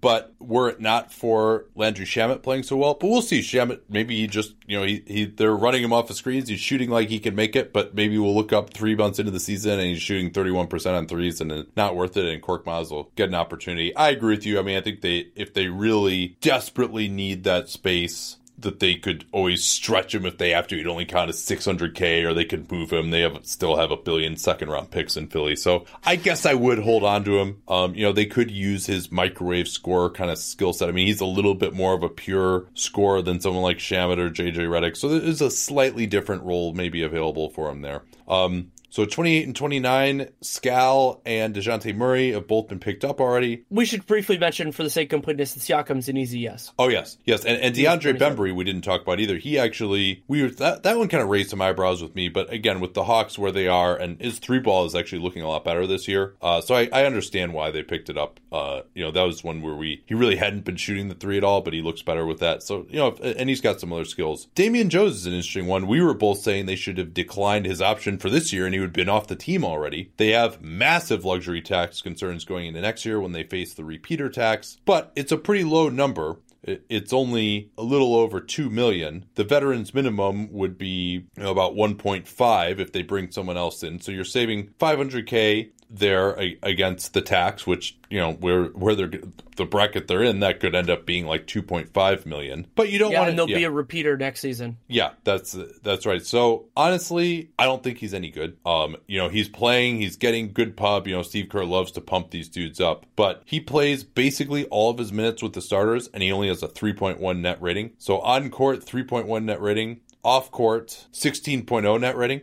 But were it not for Landry Shamet playing so well, but we'll see. Shamet, maybe he just, you know, he, he they're running him off the screens. He's shooting like he can make it, but maybe we'll look up three months into the season and he's shooting thirty-one percent on threes and it's not worth it. And Korkmaz will get an opportunity. I agree with you. I mean, I think they, if they really desperately need that space, that they could always stretch him if they have to. He'd only count as six hundred K, or they could move him. They have still have a billion second round picks in Philly. So I guess I would hold on to him. Um, you know, they could use his microwave scorer kind of skill set. I mean, he's a little bit more of a pure scorer than someone like Shamet or J J Redick. So there's a slightly different role maybe available for him there. Um, So twenty-eight and twenty-nine, Scal and DeJounte Murray have both been picked up already. We should briefly mention, for the sake of completeness, that Siakam's an easy yes. Oh, yes. Yes. And, and DeAndre Bembry, we didn't talk about either. He actually, we were, that, that one kind of raised some eyebrows with me. But again, with the Hawks where they are, and his three ball is actually looking a lot better this year. Uh, so I, I understand why they picked it up. Uh, you know, that was one where we, he really hadn't been shooting the three at all, but he looks better with that. So, you know, and he's got some other skills. Damian Jones is an interesting one. We were both saying they should have declined his option for this year, and he would have been off the team already. They have massive luxury tax concerns going into next year when they face the repeater tax, but it's a pretty low number. It's only a little over two million dollars. The veterans minimum would be, you know, about one point five if they bring someone else in. So you're saving five hundred K. there against the tax, which, you know, where where they're the bracket they're in, that could end up being like two point five million. But you don't yeah, want to. There'll yeah. be a repeater next season. Yeah, that's that's right. So honestly, I don't think he's any good. Um, you know, he's playing, he's getting good pub. You know, Steve Kerr loves to pump these dudes up, but he plays basically all of his minutes with the starters, and he only has a three point one net rating. So on court, three point one net rating. Off court, sixteen point oh net rating,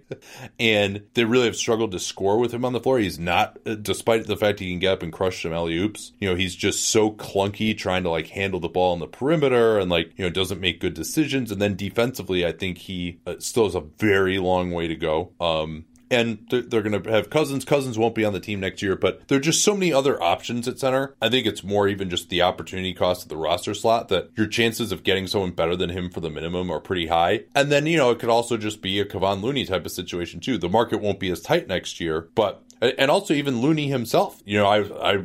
and they really have struggled to score with him on the floor. He's not, despite the fact he can get up and crush some alley-oops, you know, he's just so clunky trying to, like, handle the ball on the perimeter and, like, you know, doesn't make good decisions. And then defensively, I think he uh, still has a very long way to go. Um, and they're, they're going to have Cousins. Cousins won't be on the team next year, but there are just so many other options at center. I think it's more even just the opportunity cost of the roster slot, that your chances of getting someone better than him for the minimum are pretty high. And then, you know, it could also just be a Kevon Looney type of situation too. The market won't be as tight next year, but... And also even Looney himself, you know, I, I,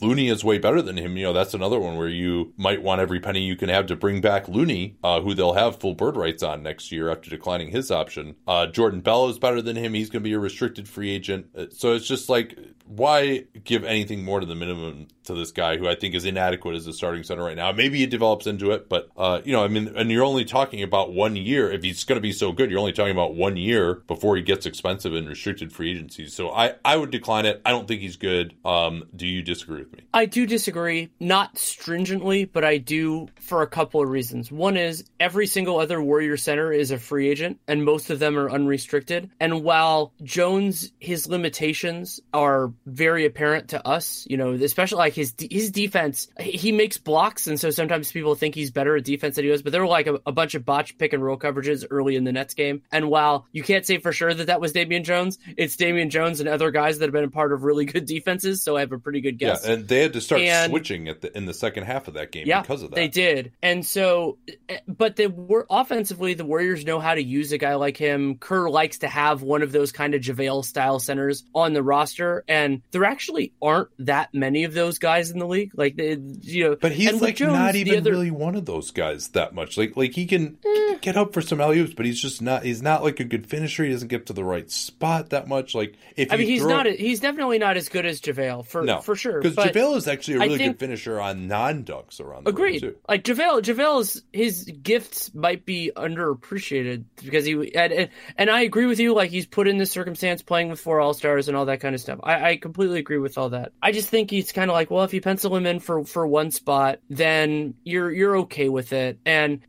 Looney is way better than him. You know, that's another one where you might want every penny you can have to bring back Looney, uh, who they'll have full bird rights on next year after declining his option. Uh, Jordan Bell is better than him. He's going to be a restricted free agent. So it's just like, why give anything more to the minimum to this guy who I think is inadequate as a starting center right now? Maybe he develops into it, but, uh, you know, I mean, and you're only talking about one year. If he's going to be so good, you're only talking about one year before he gets expensive in restricted free agency. So I, I I would decline it. I don't think he's good. Um, do you disagree with me? I do disagree. Not stringently, but I do for a couple of reasons. One is every single other Warrior center is a free agent, and most of them are unrestricted. And while Jones, his limitations are very apparent to us, you know, especially like his his defense, he makes blocks, and so sometimes people think he's better at defense than he was, but there were like a, a bunch of botched pick and roll coverages early in the Nets game. And while you can't say for sure that that was Damian Jones, it's Damian Jones and other guys guys that have been a part of really good defenses, so I have a pretty good guess. Yeah, and they had to start and, switching at the in the second half of that game yeah, because of that. They did. And so, but they were offensively, the Warriors know how to use a guy like him. Kerr likes to have one of those kind of JaVale style centers on the roster, and there actually aren't that many of those guys in the league. Like, they, you know, but he's like Jones, not even other... really one of those guys that much. Like, like he can eh. get up for some alley-oops, but he's just not. He's not like a good finisher. He doesn't get to the right spot that much. Like, if I mean, he's. Throw... Not, he's definitely not as good as JaVale for no, for sure. Because JaVale is actually a really think, good finisher on non-dunks around the agreed. Rim too. Like JaVale, JaVale's his gifts might be underappreciated because he and, and I agree with you. Like he's put in this circumstance, playing with four All-Stars and all that kind of stuff. I, I completely agree with all that. I just think he's kind of like, well, if you pencil him in for, for one spot, then you're you're okay with it. And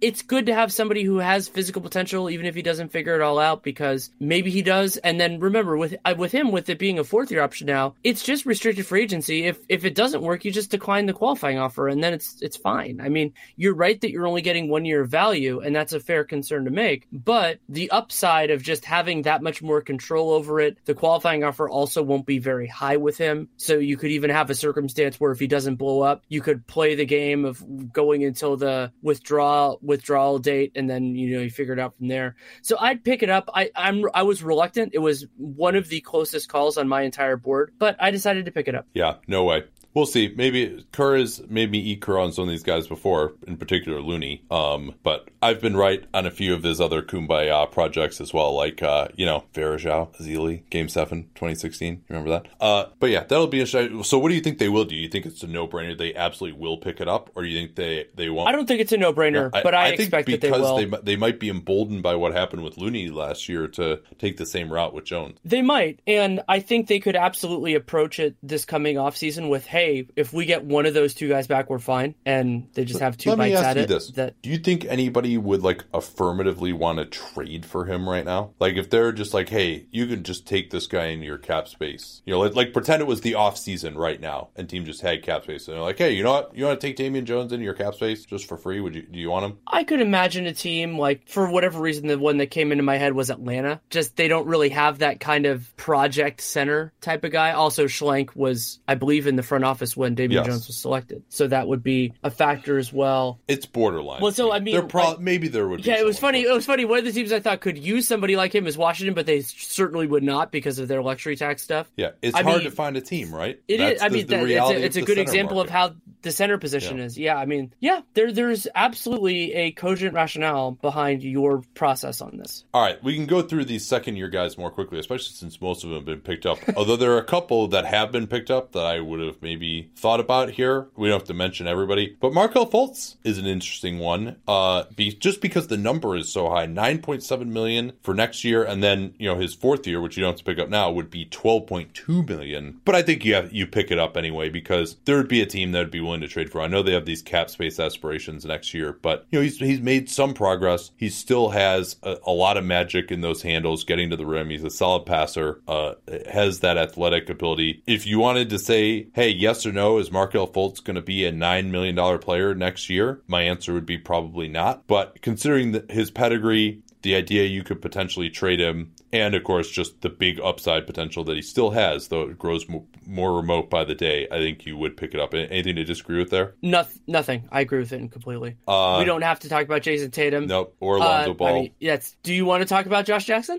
it's good to have somebody who has physical potential, even if he doesn't figure it all out, because maybe he does. And then remember with with him. With it being a fourth year option now, it's just restricted free agency. If if it doesn't work, you just decline the qualifying offer, and then it's it's fine. I mean, you're right that you're only getting one year of value, and that's a fair concern to make. But the upside of just having that much more control over it, the qualifying offer also won't be very high with him. So you could even have a circumstance where if he doesn't blow up, you could play the game of going until the withdrawal withdrawal date, and then you know you figure it out from there. So I'd pick it up. I I'm I was reluctant. It was one of the closest calls on my entire board, but I decided to pick it up. Yeah, no way. We'll see. Maybe Kerr has made me eat Kerr on some of these guys before, in particular Looney. Um, but I've been right on a few of his other Kumbaya projects as well, like, uh, you know, Varejao, Azili, Game seven, twenty sixteen. Remember that? Uh, but yeah, that'll be a show. So what do you think they will do? You think it's a no-brainer? They absolutely will pick it up? Or do you think they, they won't? I don't think it's a no-brainer, yeah, I, but I, I expect that they will. Because they, they might be emboldened by what happened with Looney last year to take the same route with Jones. They might, and I think they could absolutely approach it this coming offseason with, hey, Hey, if we get one of those two guys back, we're fine. And they just have two Let bites at it. Let me ask you this. That... Do you think anybody would like affirmatively want to trade for him right now? Like if they're just like, hey, you can just take this guy into your cap space. You know, like, like pretend it was the off season right now and team just had cap space. And they're like, hey, you know what? You want to take Damian Jones into your cap space just for free? Would you? Do you want him? I could imagine a team like, for whatever reason, the one that came into my head was Atlanta. Just they don't really have that kind of project center type of guy. Also, Schlenk was, I believe, in the front office. office when Damian yes. Jones was selected, so that would be a factor as well. It's borderline. Well, so I mean, pro- I, maybe there would. Be yeah, it was funny. It was funny. One of the teams I thought could use somebody like him is Washington, but they certainly would not because of their luxury tax stuff. Yeah, it's I hard mean, to find a team, right? It That's is. The, I mean, the that, it's a, it's a good example market. Of how The center position yeah. is, yeah, I mean, yeah, there, there's absolutely a cogent rationale behind your process on this. All right, we can go through these second-year guys more quickly, especially since most of them have been picked up, although there are a couple that have been picked up that I would have maybe thought about here. We don't have to mention everybody, but Markelle Fultz is an interesting one, uh, be, just because the number is so high, nine point seven million dollars for next year, and then, you know, his fourth year, which you don't have to pick up now, would be twelve point two million dollars, but I think you, have, you pick it up anyway, because there would be a team that would be willing to trade for. I know they have these cap space aspirations next year, but you know he's he's made some progress. He still has a, a lot of magic in those handles, getting to the rim. He's a solid passer, uh, has that athletic ability. If you wanted to say, hey, yes or no, is Markelle Fultz going to be a nine million dollars player next year? My answer would be probably not. But considering the, his pedigree, the idea you could potentially trade him, and of course just the big upside potential that he still has, though it grows mo- more remote by the day, I think you would pick it up. Anything to disagree with there? No, nothing. I agree with it completely. Uh, we don't have to talk about Jason Tatum. Nope. Or Lonzo uh, Ball. I mean, yes. Do you want to talk about Josh Jackson?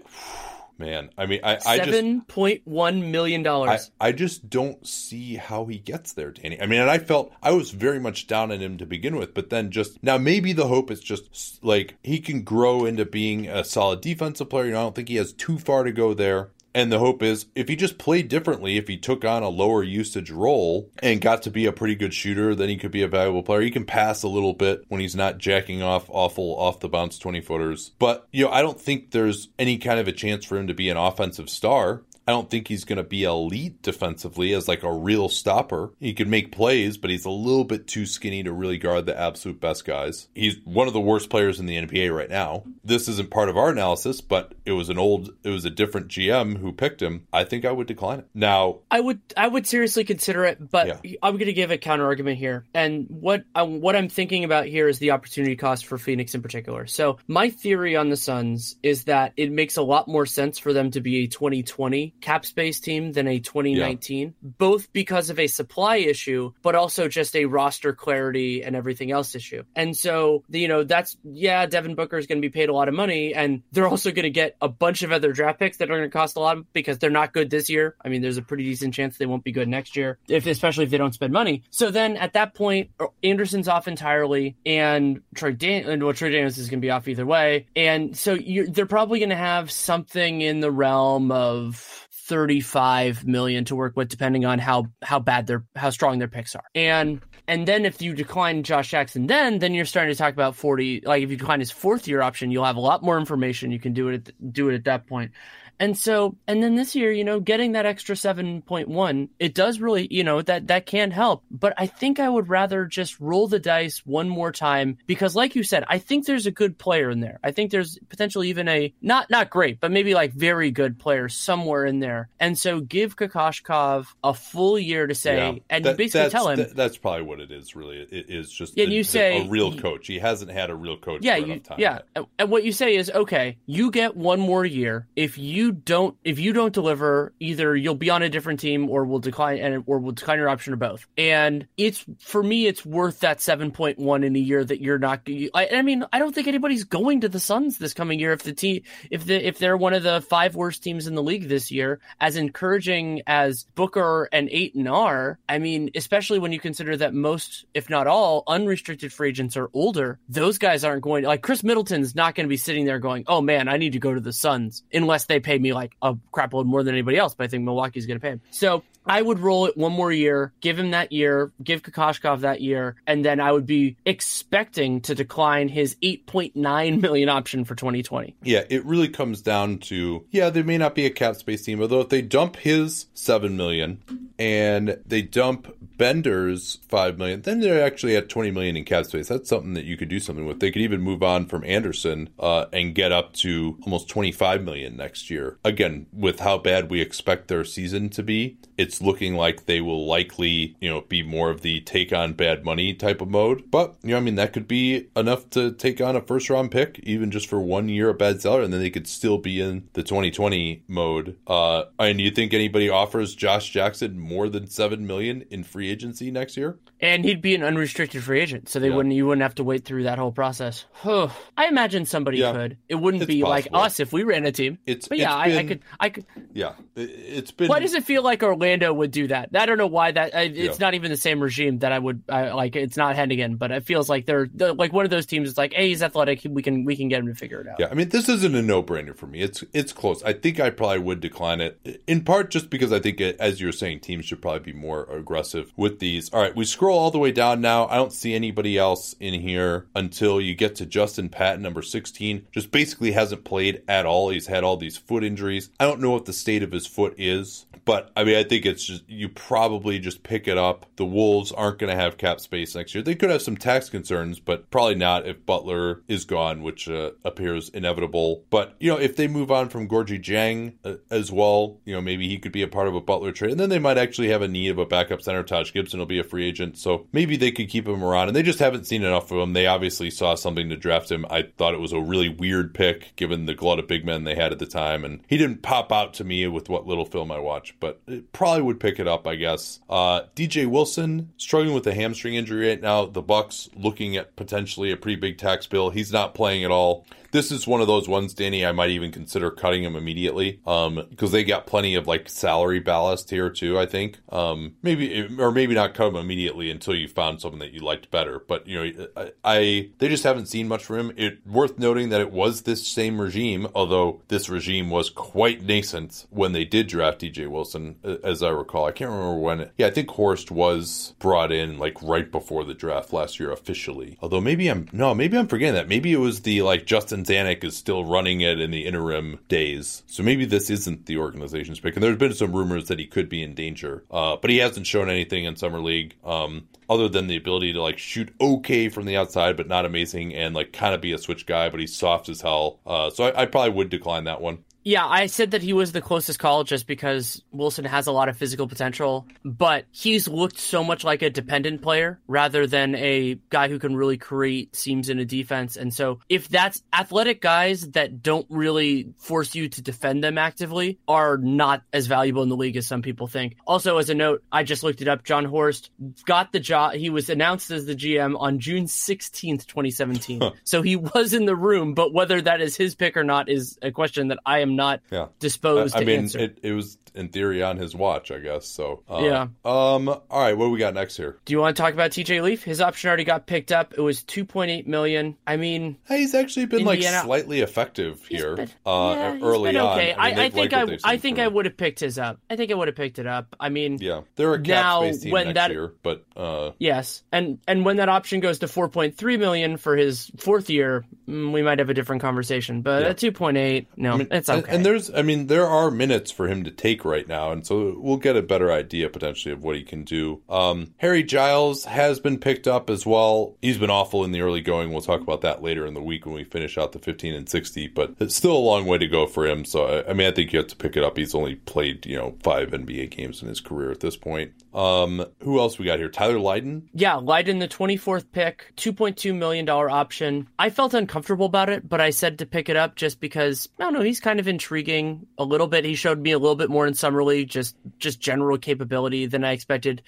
Man, I mean, I, I just seven point one million dollars. I, I just don't see how he gets there, Danny. I mean, and I felt I was very much down on him to begin with, but then just now maybe the hope is just like he can grow into being a solid defensive player. You know, I don't think he has too far to go there. And the hope is if he just played differently, if he took on a lower usage role and got to be a pretty good shooter, then he could be a valuable player. He can pass a little bit when he's not jacking off awful off the bounce twenty footers. But, you know, I don't think there's any kind of a chance for him to be an offensive star. I don't think he's going to be elite defensively as like a real stopper. He could make plays, but he's a little bit too skinny to really guard the absolute best guys. He's one of the worst players in the N B A right now. This isn't part of our analysis, but it was an old, it was a different G M who picked him. I think I would decline it. Now, I would, I would seriously consider it, but yeah. I'm going to give a counter argument here. And what, I, what I'm thinking about here is the opportunity cost for Phoenix in particular. So my theory on the Suns is that it makes a lot more sense for them to be a twenty twenty cap space team than a twenty nineteen, yeah. both because of a supply issue, but also just a roster clarity and everything else issue. And so, you know, that's, yeah, Devin Booker is going to be paid a lot of money, and they're also going to get a bunch of other draft picks that are going to cost a lot because they're not good this year. I mean, there's a pretty decent chance they won't be good next year, if especially if they don't spend money. So then at that point, Anderson's off entirely, and Troy Dan- well, Troy Daniels is going to be off either way. And so you're, they're probably going to have something in the realm of thirty-five million to work with, depending on how how bad their how strong their picks are. And and then if you decline Josh Jackson, then then you're starting to talk about forty. Like if you decline his fourth year option, you'll have a lot more information. You can do it at, do it at that point. And so, and then this year, you know, getting that extra seven point one, it does really, you know, that, that can help. But I think I would rather just roll the dice one more time because, like you said, I think there's a good player in there. I think there's potentially even a, not not great, but maybe like very good player somewhere in there. And so give Kokoškov a full year to say, yeah, and that, basically tell him. That, that's probably what it is, really. It is just yeah, a, you say, a real coach. He hasn't had a real coach yeah, for enough time. Yeah, yet. And what you say is, okay, you get one more year. If you don't if you don't deliver, either you'll be on a different team or we'll decline and or we'll decline your option or both. And it's for me it's worth that seven point one in a year that you're not I, I mean I don't think anybody's going to the Suns this coming year if the team if the if they're one of the five worst teams in the league this year, as encouraging as Booker and Ayton are. I mean, especially when you consider that most, if not all, unrestricted free agents are older. Those guys aren't going like Chris Middleton's not going to be sitting there going, oh man, I need to go to the Suns, unless they pay me like a crap load more than anybody else, but I think Milwaukee's going to pay him. So I would roll it one more year, give him that year, give Kokoškov that year, and then I would be expecting to decline his eight point nine million dollars option for twenty twenty. Yeah, it really comes down to, yeah, they may not be a cap space team, although if they dump his seven million dollars and they dump Bender's five million dollars, then they're actually at twenty million dollars in cap space. That's something that you could do something with. They could even move on from Anderson uh, and get up to almost twenty-five million dollars next year. Again, with how bad we expect their season to be, it's It's looking like they will likely, you know, be more of the take on bad money type of mode. But, you know, I mean, that could be enough to take on a first round pick, even just for one year of bad salary. And then they could still be in the twenty twenty mode. Uh, and you think anybody offers Josh Jackson more than seven million in free agency next year? And he'd be an unrestricted free agent, so they yeah. wouldn't. You wouldn't have to wait through that whole process. I imagine somebody yeah. could. It wouldn't it's be possible. like us if we ran a team. It's, but yeah, it's I, been, I could. I could. Yeah, it's been. Why does it feel like Orlando would do that? I don't know why that. I, it's yeah. not even the same regime that I would. I, like it's not Hennigan, but it feels like they're, they're like one of those teams. It's like, hey, he's athletic. We can we can get him to figure it out. Yeah, I mean, this isn't a no brainer for me. It's it's close. I think I probably would decline it in part just because I think, as you're saying, teams should probably be more aggressive with these. All right, we scroll all the way down now. I don't see anybody else in here until you get to Justin Patton, number sixteen. Just basically hasn't played at all. He's had all these foot injuries. I don't know what the state of his foot is, but I mean, I think it's just, you probably just pick it up. The Wolves aren't going to have cap space next year. They could have some tax concerns, but probably not if Butler is gone, which uh, appears inevitable. But, you know, if they move on from Gorgui Dieng uh, as well, you know, maybe he could be a part of a Butler trade. And then they might actually have a need of a backup center. Taj Gibson will be a free agent. So maybe they could keep him around, and they just haven't seen enough of him. They obviously saw something to draft him. I thought it was a really weird pick given the glut of big men they had at the time, and he didn't pop out to me with what little film I watched, but it probably would pick it up, I guess. Uh, D J Wilson, struggling with a hamstring injury right now. The Bucks looking at potentially a pretty big tax bill. He's not playing at all. This is one of those ones, Danny, I might even consider cutting him immediately um, because they got plenty of like salary ballast here too, I think. Um, maybe, or maybe not cut him immediately until you found something that you liked better. But, you know, I, I they just haven't seen much from him. It worth noting that it was this same regime, although this regime was quite nascent when they did draft D J Wilson, as I recall. I can't remember when. Yeah, I think Horst was brought in like right before the draft last year officially. Although maybe I'm, no, maybe I'm forgetting that. Maybe it was the like Justin Zanuck is still running it in the interim days. So maybe this isn't the organization's pick. And there's been some rumors that he could be in danger. Uh, but he hasn't shown anything in Summer League um, other than the ability to like shoot okay from the outside, but not amazing, and like kind of be a switch guy, but he's soft as hell. Uh, so I, I probably would decline that one. Yeah, I said that he was the closest call just because Wilson has a lot of physical potential, but he's looked so much like a dependent player rather than a guy who can really create seams in a defense. And so if that's athletic guys that don't really force you to defend them actively are not as valuable in the league as some people think. Also, as a note, I just looked it up. John Horst got the job. He was announced as the G M on June sixteenth, twenty seventeen. So he was in the room, but whether that is his pick or not is a question that I am not yeah. disposed I, I to mean, answer. It, it was in theory on his watch, I guess. So uh, yeah. Um. All right, what do we got next here? Do you want to talk about T J Leaf? His option already got picked up. It was two point eight million. I mean, hey, he's actually been Indiana, like slightly effective here. Been, uh, yeah, early on. Okay. I, mean, I, I think I I think I would have picked his up. I think I would have picked it up. I mean, yeah, they're a cap space team next that, year, but uh, yes, and and when that option goes to four point three million for his fourth year, we might have a different conversation. But yeah. at two point eight, no, I mean, it's okay. Okay. And there's, I mean, there are minutes for him to take right now, and so we'll get a better idea potentially of what he can do. Um, Harry Giles has been picked up as well. He's been awful in the early going. We'll talk about that later in the week when we finish out the fifteen and sixty, but it's still a long way to go for him. So, I, I mean, I think you have to pick it up. He's only played, you know, five N B A games in his career at this point. Um, who else we got here? Tyler Lydon? Yeah, Lydon, the twenty-fourth pick, two point two million dollars option. I felt uncomfortable about it, but I said to pick it up just because, I don't know, he's kind of intriguing a little bit. He showed me a little bit more in summer league, just just general capability than I expected.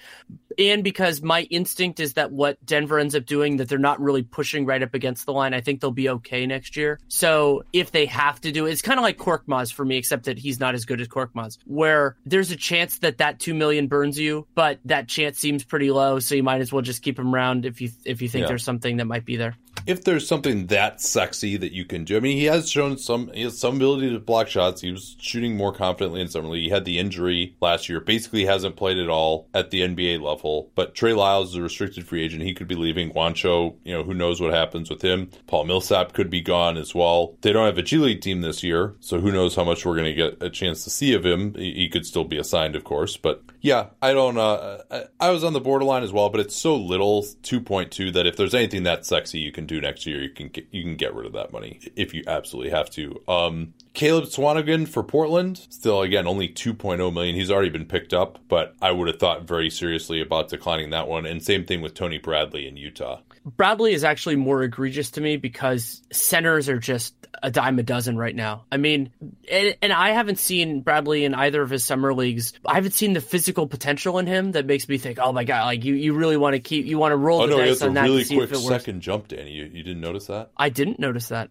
And because my instinct is that what Denver ends up doing, that they're not really pushing right up against the line, I think they'll be okay next year. So if they have to do it, it's kind of like Korkmaz for me, except that he's not as good as Korkmaz, where there's a chance that that two million dollars burns you, but that chance seems pretty low, so you might as well just keep him around if you, if you think yeah. there's something that might be there. If there's something that sexy that you can do. I mean, he has shown some he has some ability to block shots. He was shooting more confidently in summer league. He had the injury last year. Basically hasn't played at all at the N B A level. But Trey Lyles is a restricted free agent. He could be leaving. Juancho, you know, who knows what happens with him. Paul Millsap could be gone as well. They don't have a G League team this year, so who knows how much we're going to get a chance to see of him. He could still be assigned, of course. But yeah, I don't uh, I was on the borderline as well, but it's so little, two point two, that if there's anything that sexy you can do next year, you can get, you can get rid of that money if you absolutely have to. Um, Caleb Swanigan for Portland, still again only two point oh million. He's already been picked up, but I would have thought very seriously about declining that one. And same thing with Tony Bradley in Utah. Bradley is actually more egregious to me because centers are just a dime a dozen right now. I mean, and, and I haven't seen Bradley in either of his summer leagues. I haven't seen the physical potential in him that makes me think, oh my God, like you, you really want to keep, you want to roll oh, the no, dice on that. Oh no, he has a really quick second jump, Danny. You, you didn't notice that? I didn't notice that.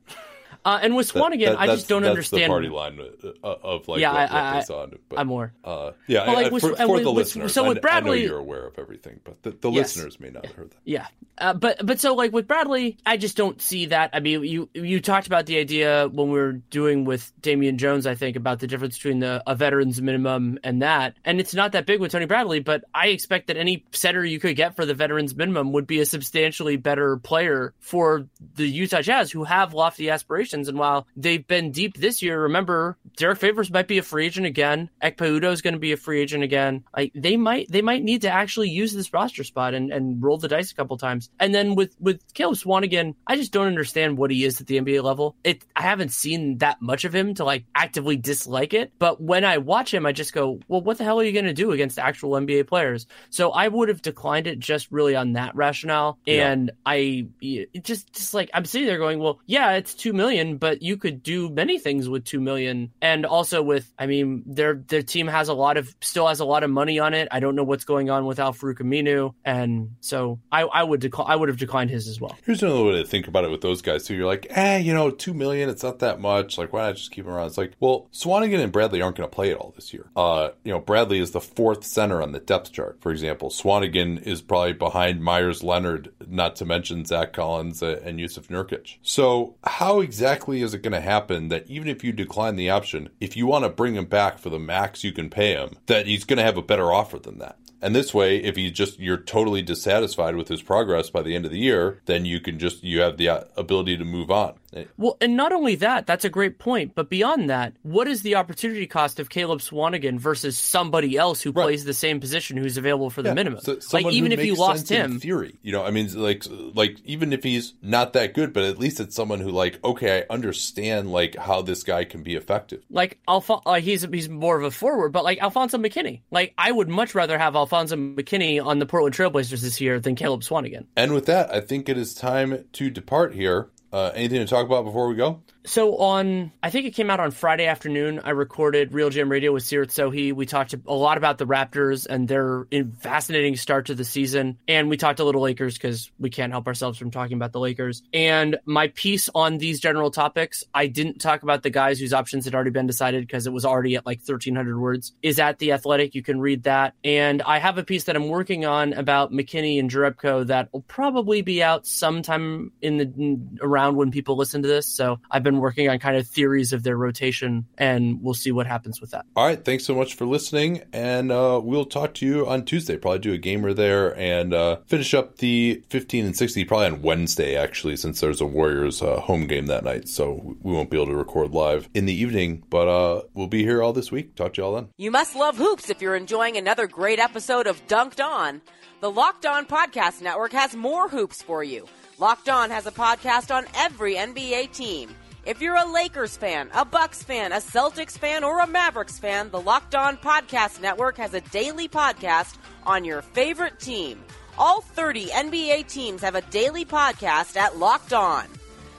Uh, and with Swanigan, that, I just don't that's understand. That's the party line of like yeah, what, I, I, what they saw. But, I'm more. Uh, yeah, like, I, I, with, for, with, for the with, listeners, so with Bradley, I, I know you're aware of everything, but the, the yes. listeners may not have heard that. Yeah, uh, but but so like with Bradley, I just don't see that. I mean, you you talked about the idea when we were doing with Damian Jones, I think, about the difference between the a veteran's minimum and that, and it's not that big with Tony Bradley, but I expect that any center you could get for the veteran's minimum would be a substantially better player for the Utah Jazz, who have lofty aspirations. And while they've been deep this year, remember Derek Favors might be a free agent again. Ekpe'udo is going to be a free agent again. Like they might, they might need to actually use this roster spot and, and roll the dice a couple times. And then with with Caleb Swanigan, I just don't understand what he is at the N B A level. It I haven't seen that much of him to like actively dislike it. But when I watch him, I just go, well, what the hell are you going to do against actual N B A players? So I would have declined it just really on that rationale. And yeah. I it just just like I'm sitting there going, well, yeah, it's two million. But you could do many things with two million, and also with I mean their their team has a lot of still has a lot of money on it. I don't know what's going on with Al-Farouq Aminu, and so I, I would decl- I would have declined his as well. Here's another way to think about it with those guys too. You're like, eh, you know, two million, it's not that much. Like, why not just keep him around? It's like, well, Swanigan and Bradley aren't going to play at all this year. Uh, you know, Bradley is the fourth center on the depth chart, for example. Swanigan is probably behind Myers Leonard, not to mention Zach Collins and Yusuf Nurkic. So how exactly Exactly is it going to happen that even if you decline the option, if you want to bring him back for the max you can pay him, that he's going to have a better offer than that? And this way, if he just you're totally dissatisfied with his progress by the end of the year, then you can just you have the ability to move on. Well, and not only that, that's a great point. But beyond that, what is the opportunity cost of Caleb Swanigan versus somebody else who right. plays the same position who's available for the yeah. minimum? So, like even if you lost him, in theory, you know, I mean, like, like even if he's not that good, but at least it's someone who, like, okay, I understand like how this guy can be effective. Like Alfon, like he's he's more of a forward, but like Alfonso McKinney, like I would much rather have Alfonso McKinney on the Portland Trailblazers this year than Caleb Swanigan. And with that, I think it is time to depart here. Uh, anything to talk about before we go? So on, I think it came out on Friday afternoon, I recorded Real Jam Radio with Sirat Sohi. We talked a lot about the Raptors and their fascinating start to the season. And we talked a little Lakers because we can't help ourselves from talking about the Lakers. And my piece on these general topics, I didn't talk about the guys whose options had already been decided because it was already at like thirteen hundred words, is at The Athletic. You can read that. And I have a piece that I'm working on about McKinney and Jerebko that will probably be out sometime in the around when people listen to this. So I've been working on kind of theories of their rotation, and we'll see what happens with that. All right, thanks so much for listening, and uh we'll talk to you on Tuesday. Probably do a gamer there, and uh finish up the fifteen and sixty probably on Wednesday, actually, since there's a Warriors uh, home game that night, so we won't be able to record live in the evening, but uh we'll be here all this week. Talk to y'all then. You must love hoops if you're enjoying another great episode of Dunked On. The Locked On Podcast Network has more hoops for you. Locked On has a podcast on every N B A team. If you're a Lakers fan, a Bucks fan, a Celtics fan, or a Mavericks fan, the Locked On Podcast Network has a daily podcast on your favorite team. All thirty N B A teams have a daily podcast at Locked On.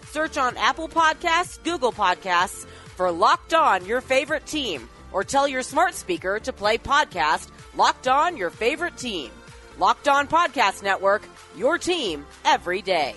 Search on Apple Podcasts, Google Podcasts for Locked On Your Favorite Team, or tell your smart speaker to play podcast Locked On Your Favorite Team. Locked On Podcast Network, your team every day.